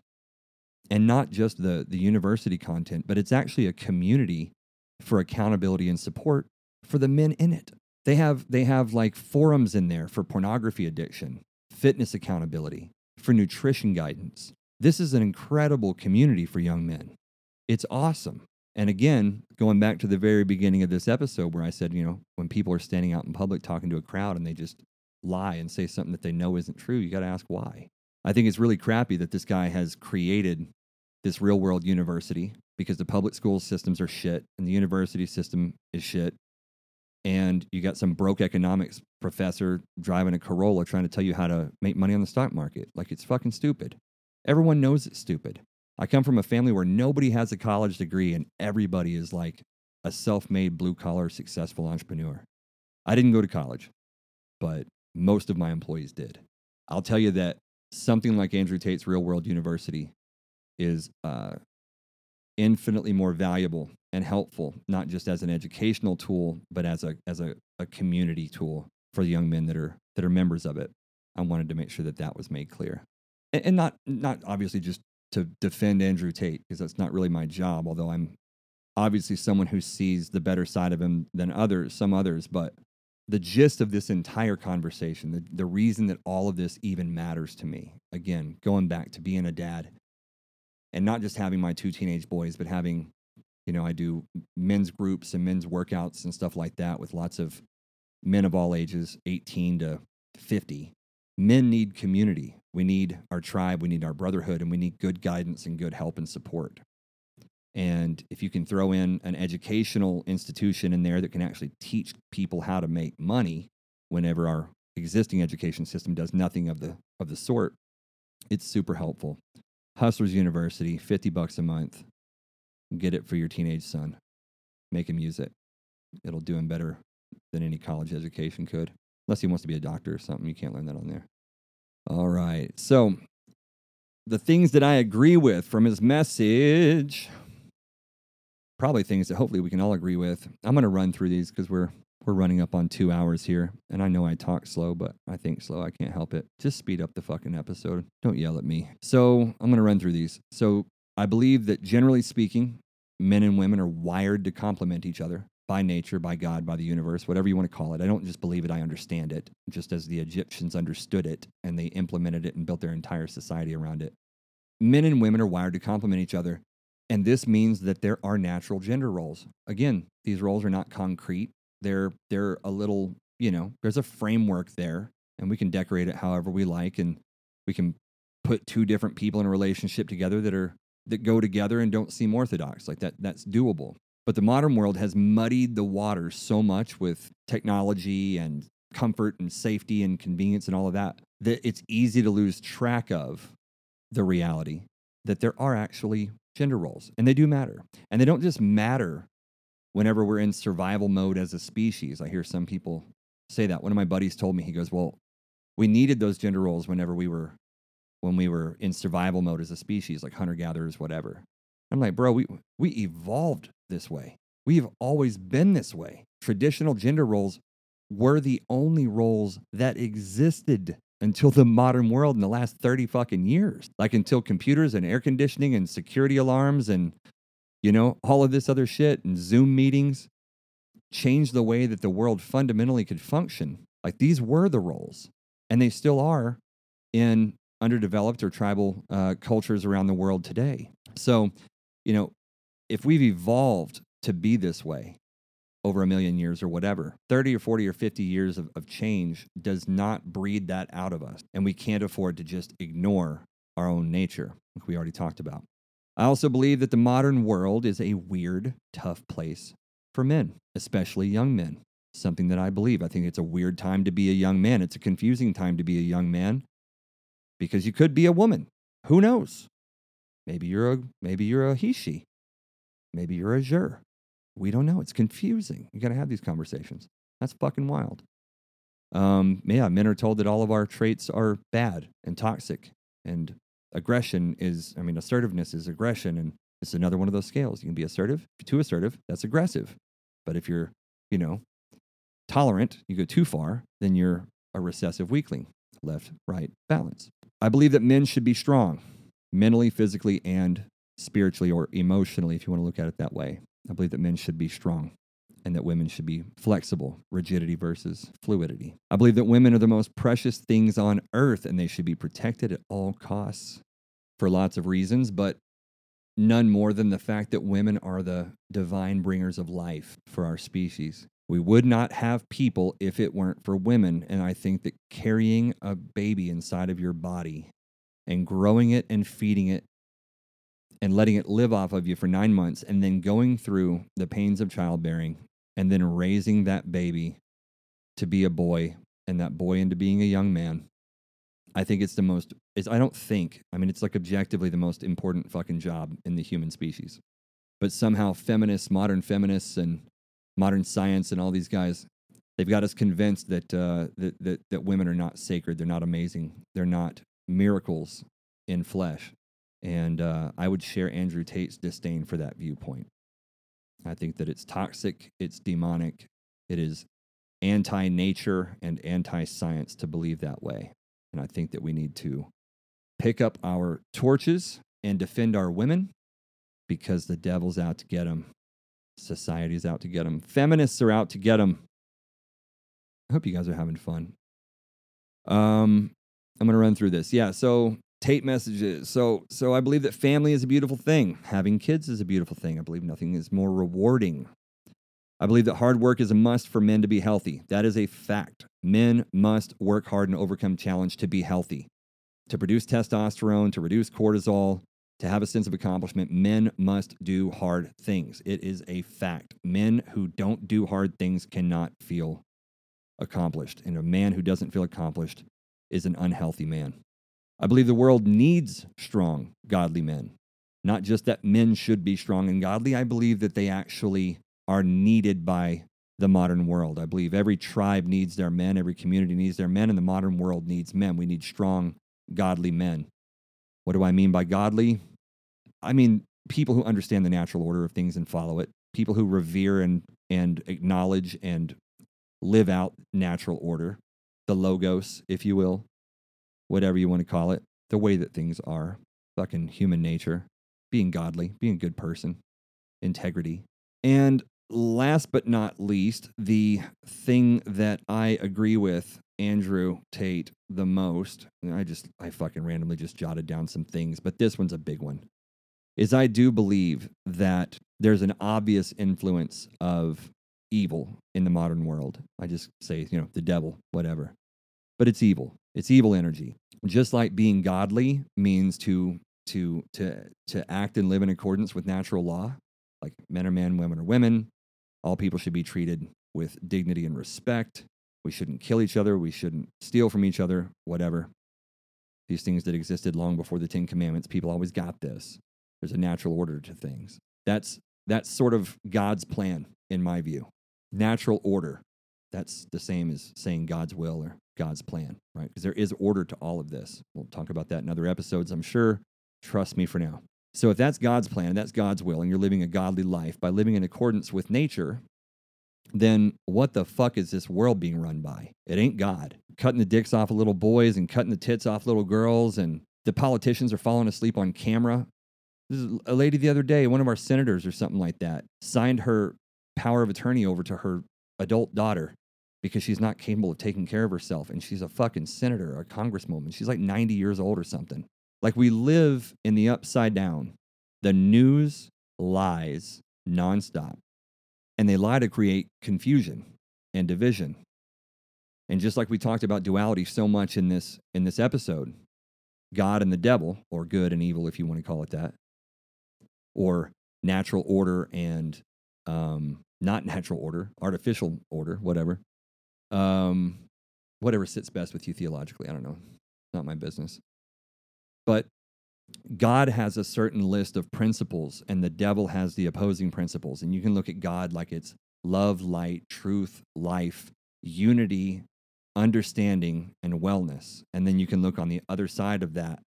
And not just the university content, but it's actually a community for accountability and support for the men in it. They have like forums in there for pornography addiction, fitness accountability, for nutrition guidance. This is an incredible community for young men. It's awesome. And again, going back to the very beginning of this episode where I said, when people are standing out in public talking to a crowd and they just lie and say something that they know isn't true, you got to ask why. I think it's really crappy that this guy has created this Real World University, because the public school systems are shit and the university system is shit. And you got some broke economics professor driving a Corolla trying to tell you how to make money on the stock market. Like, it's fucking stupid. Everyone knows it's stupid. I come from a family where nobody has a college degree and everybody is like a self-made blue-collar successful entrepreneur. I didn't go to college, but most of my employees did. I'll tell you that something like Andrew Tate's Real World University is infinitely more valuable and helpful, not just as an educational tool, but as a community tool for the young men that are that are members of it. I wanted to make sure that that was made clear. And not obviously just to defend Andrew Tate, because that's not really my job, although I'm obviously someone who sees the better side of him than some others, but the gist of this entire conversation, the reason that all of this even matters to me, again, going back to being a dad and not just having my two teenage boys, but having, you know, I do men's groups and men's workouts and stuff like that with lots of men of all ages, 18 to 50. Men need community. We need our tribe, we need our brotherhood, and we need good guidance and good help and support. And if you can throw in an educational institution in there that can actually teach people how to make money whenever our existing education system does nothing of the sort, it's super helpful. Hustlers University, $50 a month. Get it for your teenage son. Make him use it. It'll do him better than any college education could. Unless he wants to be a doctor or something. You can't learn that on there. All right. So the things that I agree with from his message... probably things that hopefully we can all agree with. I'm going to run through these because we're running up on 2 hours here. And I know I talk slow, but I think slow. I can't help it. Just speed up the fucking episode. Don't yell at me. So I'm going to run through these. So I believe that generally speaking, men and women are wired to complement each other by nature, by God, by the universe, whatever you want to call it. I don't just believe it. I understand it, just as the Egyptians understood it and they implemented it and built their entire society around it. Men and women are wired to complement each other. And this means that there are natural gender roles. Again, these roles are not concrete. They're a little, you know, there's a framework there, and we can decorate it however we like, and we can put two different people in a relationship together that go together and don't seem orthodox. Like that's doable. But the modern world has muddied the water so much with technology and comfort and safety and convenience and all of that it's easy to lose track of the reality that there are actually gender roles, and they do matter. And they don't just matter whenever we're in survival mode as a species. I hear some people say that. One of my buddies told me, he goes, well, we needed those gender roles whenever when we were in survival mode as a species, like hunter-gatherers, whatever. I'm like, bro, we evolved this way. We've always been this way. Traditional gender roles were the only roles that existed until the modern world in the last 30 fucking years, like until computers and air conditioning and security alarms and, you know, all of this other shit and Zoom meetings changed the way that the world fundamentally could function. Like these were the roles, and they still are in underdeveloped or tribal cultures around the world today. So, you know, if we've evolved to be this way over a million years or whatever, 30 or 40 or 50 years of change does not breed that out of us. And we can't afford to just ignore our own nature, like we already talked about. I also believe that the modern world is a weird, tough place for men, especially young men. Something that I believe. I think it's a weird time to be a young man. It's a confusing time to be a young man because you could be a woman. Who knows? Maybe you're a he, she. Maybe you're a jur. We don't know. It's confusing. You got to have these conversations. That's fucking wild. Men are told that all of our traits are bad and toxic, and assertiveness is aggression, and it's another one of those scales. You can be assertive. If you're too assertive, that's aggressive. But if you're, you know, tolerant, you go too far, then you're a recessive weakling. Left, right, balance. I believe that men should be strong, mentally, physically, and spiritually or emotionally, if you want to look at it that way. I believe that men should be strong and that women should be flexible, rigidity versus fluidity. I believe that women are the most precious things on earth and they should be protected at all costs for lots of reasons, but none more than the fact that women are the divine bringers of life for our species. We would not have people if it weren't for women, and I think that carrying a baby inside of your body and growing it and feeding it and letting it live off of you for 9 months and then going through the pains of childbearing and then raising that baby to be a boy and that boy into being a young man, I think it's the most, it's like objectively the most important fucking job in the human species. But somehow modern feminists and modern science and all these guys, they've got us convinced that women are not sacred, they're not amazing, they're not miracles in flesh. And I would share Andrew Tate's disdain for that viewpoint. I think that it's toxic, it's demonic, it is anti-nature and anti-science to believe that way. And I think that we need to pick up our torches and defend our women, because the devil's out to get them. Society's out to get them. Feminists are out to get them. I hope you guys are having fun. I'm going to run through this. Yeah, so Tate messages. So I believe that family is a beautiful thing. Having kids is a beautiful thing. I believe nothing is more rewarding. I believe that hard work is a must for men to be healthy. That is a fact. Men must work hard and overcome challenge to be healthy, to produce testosterone, to reduce cortisol, to have a sense of accomplishment. Men must do hard things. It is a fact. Men who don't do hard things cannot feel accomplished. And a man who doesn't feel accomplished is an unhealthy man. I believe the world needs strong, godly men. Not just that men should be strong and godly. I believe that they actually are needed by the modern world. I believe every tribe needs their men, every community needs their men, and the modern world needs men. We need strong, godly men. What do I mean by godly? I mean people who understand the natural order of things and follow it, people who revere and acknowledge and live out natural order, the logos, if you will, whatever you want to call it, the way that things are, fucking human nature, being godly, being a good person, integrity. And last but not least, the thing that I agree with Andrew Tate the most, and I fucking randomly just jotted down some things, but this one's a big one, is I do believe that there's an obvious influence of evil in the modern world. I just say, the devil, whatever. But it's evil. It's evil energy. Just like being godly means to act and live in accordance with natural law, like men are men, women are women. All people should be treated with dignity and respect. We shouldn't kill each other. We shouldn't steal from each other, whatever. These things that existed long before the Ten Commandments, people always got this. There's a natural order to things. That's sort of God's plan, in my view. Natural order. That's the same as saying God's will or God's plan, right? Because there is order to all of this. We'll talk about that in other episodes, I'm sure. Trust me for now. So if that's God's plan, that's God's will, and you're living a godly life by living in accordance with nature, then what the fuck is this world being run by? It ain't God. Cutting the dicks off of little boys and cutting the tits off little girls, and the politicians are falling asleep on camera. This is a lady the other day, one of our senators or something like that, signed her power of attorney over to her adult daughter because she's not capable of taking care of herself, and she's a fucking senator or a congresswoman. She's like 90 years old or something. Like, we live in the upside down. The news lies nonstop. And they lie to create confusion and division. And just like we talked about duality so much in this episode, God and the devil, or good and evil if you want to call it that, or natural order and not natural order, artificial order, whatever. Whatever sits best with you theologically, I don't know. It's not my business. But God has a certain list of principles, and the devil has the opposing principles. And you can look at God like it's love, light, truth, life, unity, understanding, and wellness. And then you can look on the other side of that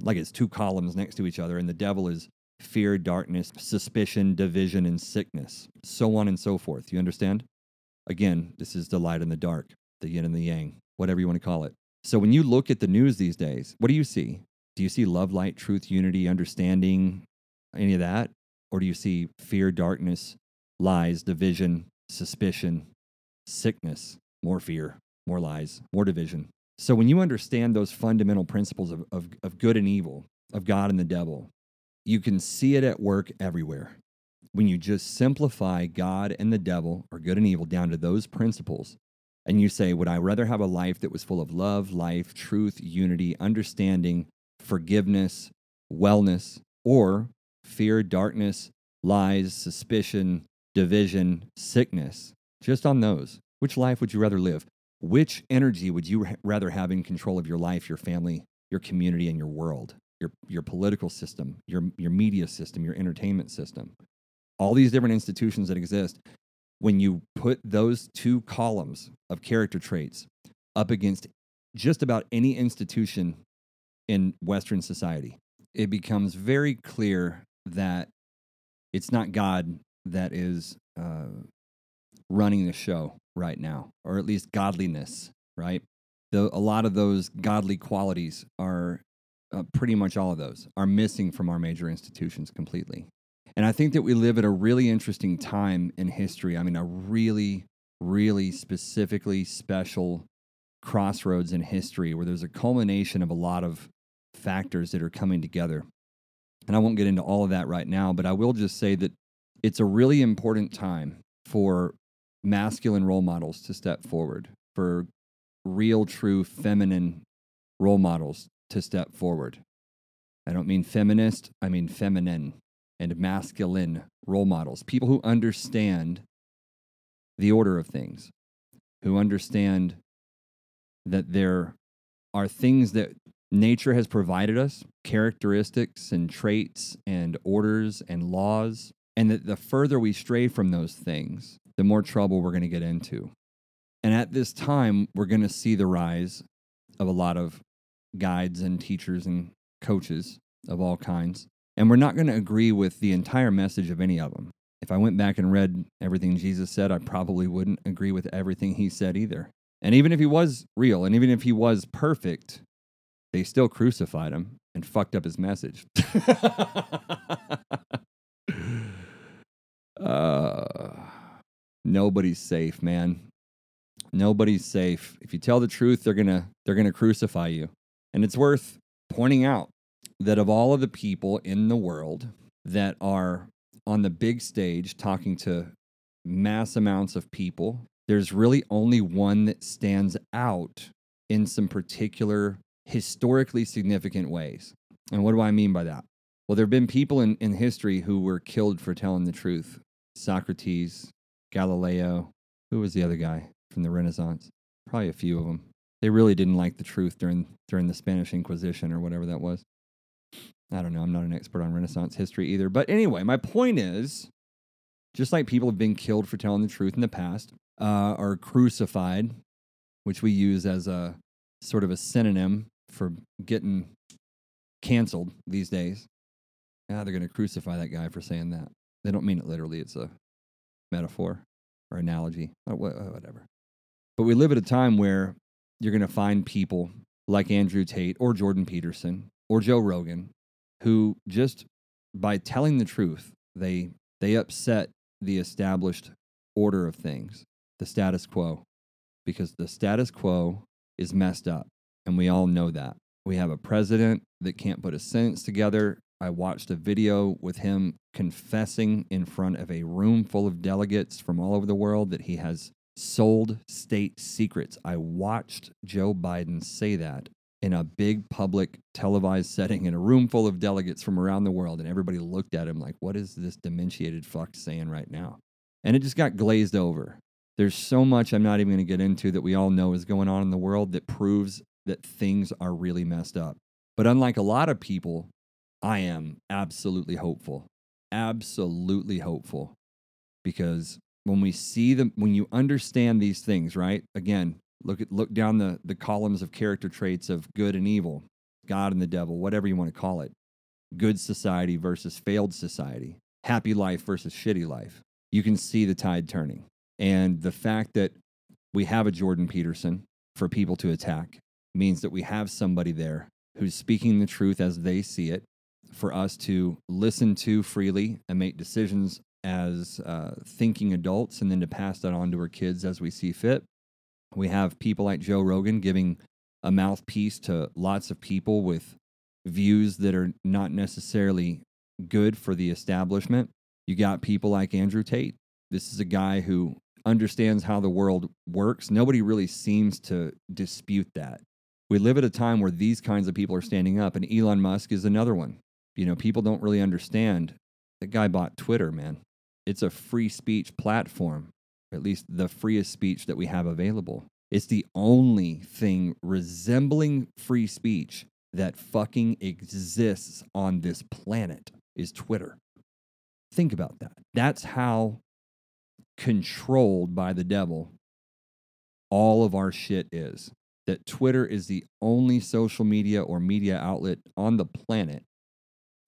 like it's two columns next to each other, and the devil is fear, darkness, suspicion, division, and sickness, so on and so forth. You understand? Again, this is the light and the dark, the yin and the yang, whatever you want to call it. So when you look at the news these days, what do you see? Do you see love, light, truth, unity, understanding, any of that? Or do you see fear, darkness, lies, division, suspicion, sickness, more fear, more lies, more division? So when you understand those fundamental principles of good and evil, of God and the devil, you can see it at work everywhere. When you just simplify God and the devil, or good and evil, down to those principles, and you say, would I rather have a life that was full of love, life, truth, unity, understanding, forgiveness, wellness, or fear, darkness, lies, suspicion, division, sickness? Just on those. Which life would you rather live? Which energy would you rather have in control of your life, your family, your community, and your world, your political system, your media system, your entertainment system? All these different institutions that exist. When you put those two columns of character traits up against just about any institution in Western society, it becomes very clear that it's not God that is running the show, right now, or at least godliness, right? A lot of those godly qualities are pretty much all of those are missing from our major institutions completely. And I think that we live at a really interesting time in history. I mean, a really, really specifically special crossroads in history where there's a culmination of a lot of factors that are coming together. And I won't get into all of that right now, but I will just say that it's a really important time for masculine role models to step forward, for real, true feminine role models to step forward. I don't mean feminist, I mean feminine and masculine role models, people who understand the order of things, who understand that there are things that nature has provided us, characteristics and traits and orders and laws, and that the further we stray from those things, the more trouble we're going to get into. And at this time, we're going to see the rise of a lot of guides and teachers and coaches of all kinds. And we're not going to agree with the entire message of any of them. If I went back and read everything Jesus said, I probably wouldn't agree with everything he said either. And even if he was real, and even if he was perfect, they still crucified him and fucked up his message. Nobody's safe, man. Nobody's safe. If you tell the truth, they're gonna crucify you. And it's worth pointing out that of all of the people in the world that are on the big stage talking to mass amounts of people, there's really only one that stands out in some particular historically significant ways. And what do I mean by that? Well, there have been people in history who were killed for telling the truth. Socrates, Galileo, who was the other guy from the Renaissance? Probably a few of them. They really didn't like the truth during the Spanish Inquisition or whatever that was. I don't know. I'm not an expert on Renaissance history either. But anyway, my point is, just like people have been killed for telling the truth in the past, or crucified, which we use as a sort of a synonym for getting canceled these days. Ah, they're going to crucify that guy for saying that. They don't mean it literally. It's a metaphor or analogy or whatever. But we live at a time where you're going to find people like Andrew Tate or Jordan Peterson or Joe Rogan who just by telling the truth, they upset the established order of things, the status quo, because the status quo is messed up, and we all know that. We have a president that can't put a sentence together. I watched a video with him confessing in front of a room full of delegates from all over the world that he has sold state secrets. I watched Joe Biden say that in a big public televised setting in a room full of delegates from around the world, and everybody looked at him like, what is this dementiated fuck saying right now? And it just got glazed over. There's so much I'm not even going to get into that we all know is going on in the world that proves that things are really messed up. But unlike a lot of people, I am absolutely hopeful, because when we see them, when you understand these things, right? Again, look down the columns of character traits of good and evil, God and the devil, whatever you want to call it, good society versus failed society, happy life versus shitty life. You can see the tide turning. And the fact that we have a Jordan Peterson for people to attack means that we have somebody there who's speaking the truth as they see it, for us to listen to freely and make decisions as thinking adults, and then to pass that on to our kids as we see fit. We have people like Joe Rogan giving a mouthpiece to lots of people with views that are not necessarily good for the establishment. You got people like Andrew Tate. This is a guy who understands how the world works. Nobody really seems to dispute that. We live at a time where these kinds of people are standing up, and Elon Musk is another one. You know, people don't really understand. That guy bought Twitter, man. It's a free speech platform, at least the freest speech that we have available. It's the only thing resembling free speech that fucking exists on this planet is Twitter. Think about that. That's how controlled by the devil all of our shit is. That Twitter is the only social media or media outlet on the planet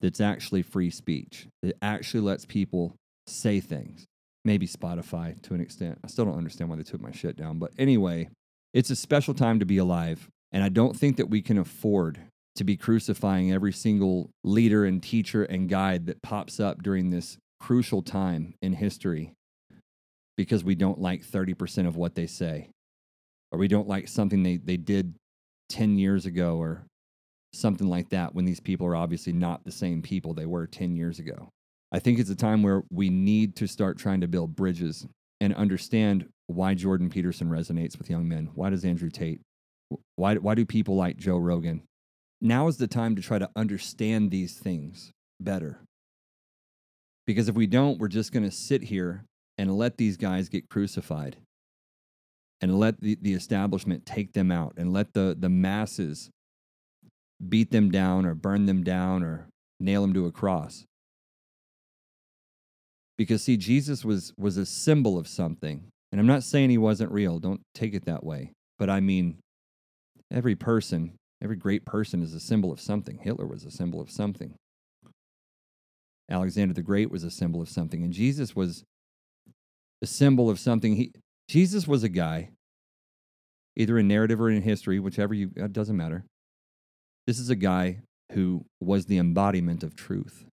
that's actually free speech, that actually lets people say things. maybe Spotify to an extent. I still don't understand why they took my shit down. But anyway, it's a special time to be alive. And I don't think that we can afford to be crucifying every single leader and teacher and guide that pops up during this crucial time in history because we don't like 30% of what they say, or we don't like something they did 10 years ago or something like that, when these people are obviously not the same people they were 10 years ago. I think it's a time where we need to start trying to build bridges and understand why Jordan Peterson resonates with young men. Why does Andrew Tate? Why do people like Joe Rogan? Now is the time to try to understand these things better. Because if we don't, we're just going to sit here and let these guys get crucified and let the establishment take them out and let the masses beat them down or burn them down or nail them to a cross. Because, see, Jesus was a symbol of something. And I'm not saying he wasn't real. Don't take it that way. But I mean, every person, every great person is a symbol of something. Hitler was a symbol of something. Alexander the Great was a symbol of something. And Jesus was a symbol of something. Jesus was a guy, either in narrative or in history, whichever it doesn't matter. This is a guy who was the embodiment of truth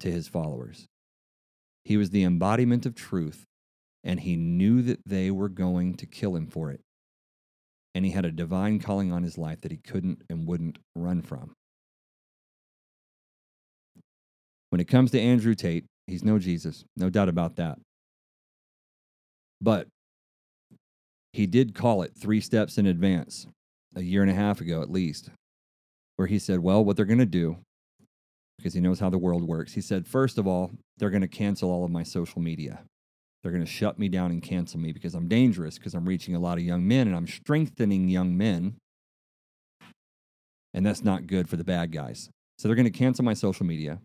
to his followers. He was the embodiment of truth, and he knew that they were going to kill him for it. And he had a divine calling on his life that he couldn't and wouldn't run from. When it comes to Andrew Tate, he's no Jesus, no doubt about that. But he did call it 3 steps in advance, a year and a half ago at least, where he said, well, what they're going to do, because he knows how the world works, he said, first of all, they're going to cancel all of my social media. They're going to shut me down and cancel me because I'm dangerous, because I'm reaching a lot of young men and I'm strengthening young men. And that's not good for the bad guys. So they're going to cancel my social media.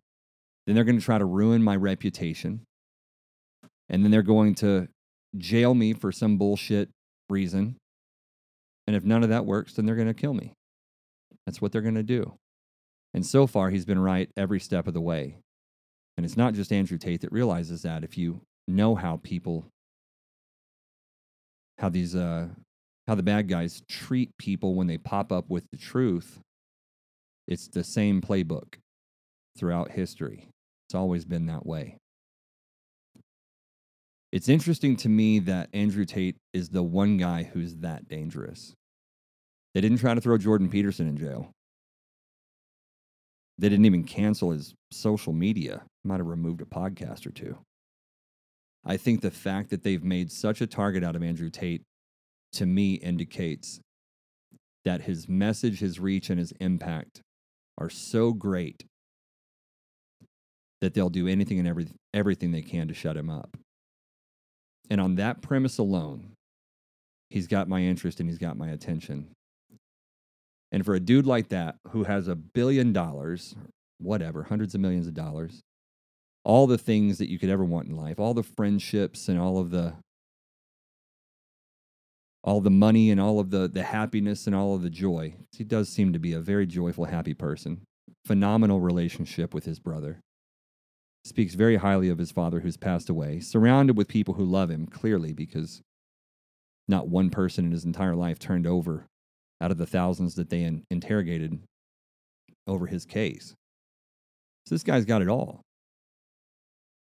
Then they're going to try to ruin my reputation. And then they're going to jail me for some bullshit reason. And if none of that works, then they're going to kill me. That's what they're going to do. And so far, he's been right every step of the way. And it's not just Andrew Tate that realizes that. If you know how people, how the bad guys treat people when they pop up with the truth, it's the same playbook throughout history. It's always been that way. It's interesting to me that Andrew Tate is the one guy who's that dangerous. They didn't try to throw Jordan Peterson in jail. They didn't even cancel his social media. Might have removed a podcast or two. I think the fact that they've made such a target out of Andrew Tate, to me, indicates that his message, his reach, and his impact are so great that they'll do anything and everything they can to shut him up. And on that premise alone, he's got my interest and he's got my attention. And for a dude like that, who has $1 billion, whatever, hundreds of millions of dollars, all the things that you could ever want in life, all the friendships and all the money and all of the happiness and all of the joy. He does seem to be a very joyful, happy person. Phenomenal relationship with his brother. Speaks very highly of his father who's passed away. Surrounded with people who love him, clearly, because not one person in his entire life turned over out of the thousands that they interrogated over his case. So this guy's got it all.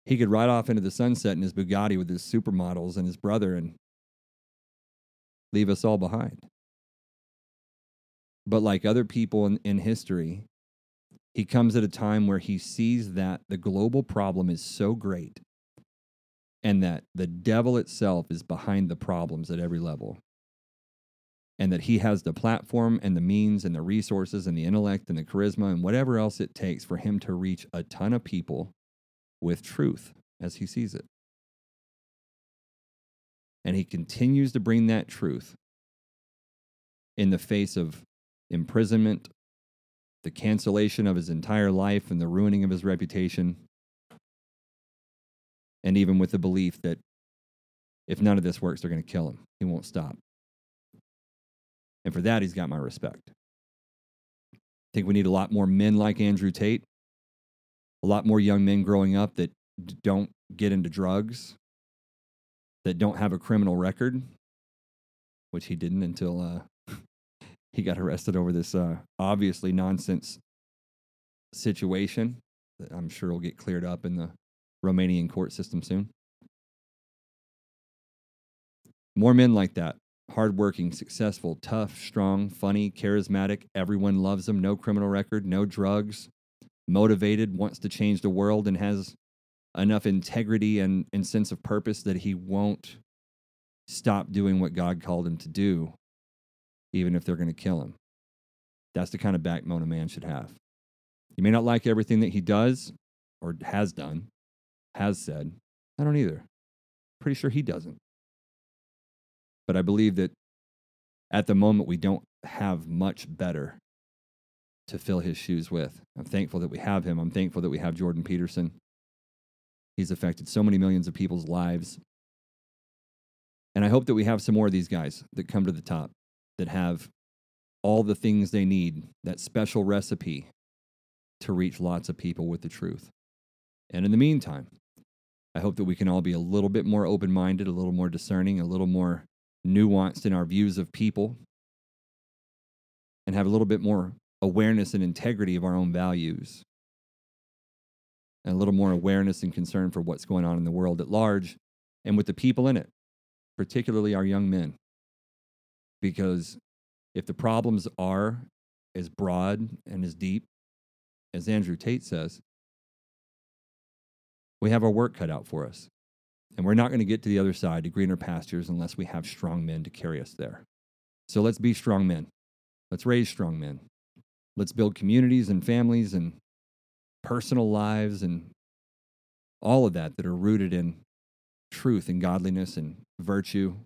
He could ride off into the sunset in his Bugatti with his supermodels and his brother and leave us all behind. But like other people in history, he comes at a time where he sees that the global problem is so great and that the devil itself is behind the problems at every level. And that he has the platform and the means and the resources and the intellect and the charisma and whatever else it takes for him to reach a ton of people with truth as he sees it. And he continues to bring that truth in the face of imprisonment, the cancellation of his entire life and the ruining of his reputation, and even with the belief that if none of this works, they're going to kill him. He won't stop. And for that, he's got my respect. I think we need a lot more men like Andrew Tate, a lot more young men growing up that don't get into drugs, that don't have a criminal record, which he didn't until he got arrested over this obviously nonsense situation that I'm sure will get cleared up in the Romanian court system soon. More men like that. Hardworking, successful, tough, strong, funny, charismatic. Everyone loves them. No criminal record, no drugs. Motivated, wants to change the world, and has enough integrity and sense of purpose that he won't stop doing what God called him to do, even if they're going to kill him. That's the kind of backbone a man should have. You may not like everything that he does or has done, has said. I don't either. Pretty sure he doesn't. But I believe that at the moment we don't have much better to fill his shoes with. I'm thankful that we have him. I'm thankful that we have Jordan Peterson. He's affected so many millions of people's lives. And I hope that we have some more of these guys that come to the top, that have all the things they need, that special recipe to reach lots of people with the truth. And in the meantime, I hope that we can all be a little bit more open-minded, a little more discerning, a little more nuanced in our views of people, and have a little bit more awareness and integrity of our own values, and a little more awareness and concern for what's going on in the world at large and with the people in it, particularly our young men. Because if the problems are as broad and as deep as Andrew Tate says, we have our work cut out for us. And we're not going to get to the other side to greener pastures unless we have strong men to carry us there. So let's be strong men. Let's raise strong men. Let's build communities and families and personal lives and all of that that are rooted in truth and godliness and virtue.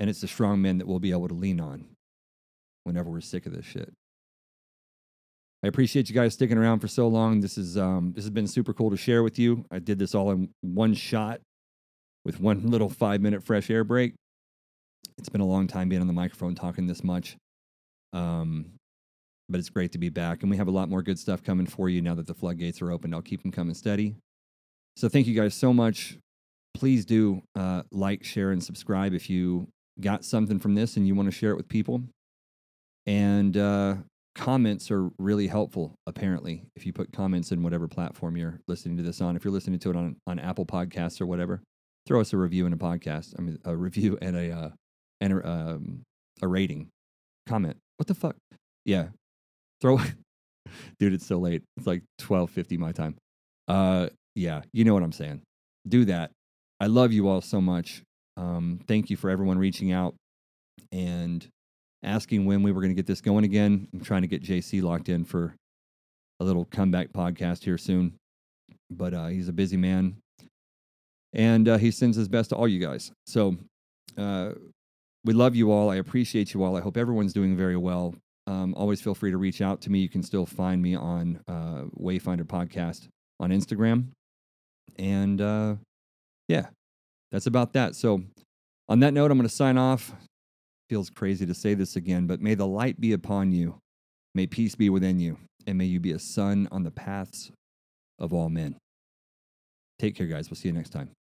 And it's the strong men that we'll be able to lean on whenever we're sick of this shit. I appreciate you guys sticking around for so long. This has been super cool to share with you. I did this all in one shot with one little 5-minute fresh air break. It's been a long time being on the microphone talking this much. But it's great to be back, and we have a lot more good stuff coming for you now that the floodgates are opened. I'll keep them coming steady. So thank you guys so much. Please do like, share, and subscribe if you got something from this and you want to share it with people. And comments are really helpful, apparently, if you put comments in whatever platform you're listening to this on. If you're listening to it on Apple Podcasts or whatever, throw us a review and a review and a rating. Comment. What the fuck? Yeah. Dude, it's so late. It's like 12:50 my time. Yeah, you know what I'm saying. Do that. I love you all so much. Thank you for everyone reaching out and asking when we were going to get this going again. I'm trying to get JC locked in for a little comeback podcast here soon. But he's a busy man. And he sends his best to all you guys. So we love you all. I appreciate you all. I hope everyone's doing very well. Always feel free to reach out to me. You can still find me on Wayfinder Podcast on Instagram. And yeah, that's about that. So on that note, I'm going to sign off. Feels crazy to say this again, but may the light be upon you. May peace be within you. And may you be a sun on the paths of all men. Take care, guys. We'll see you next time.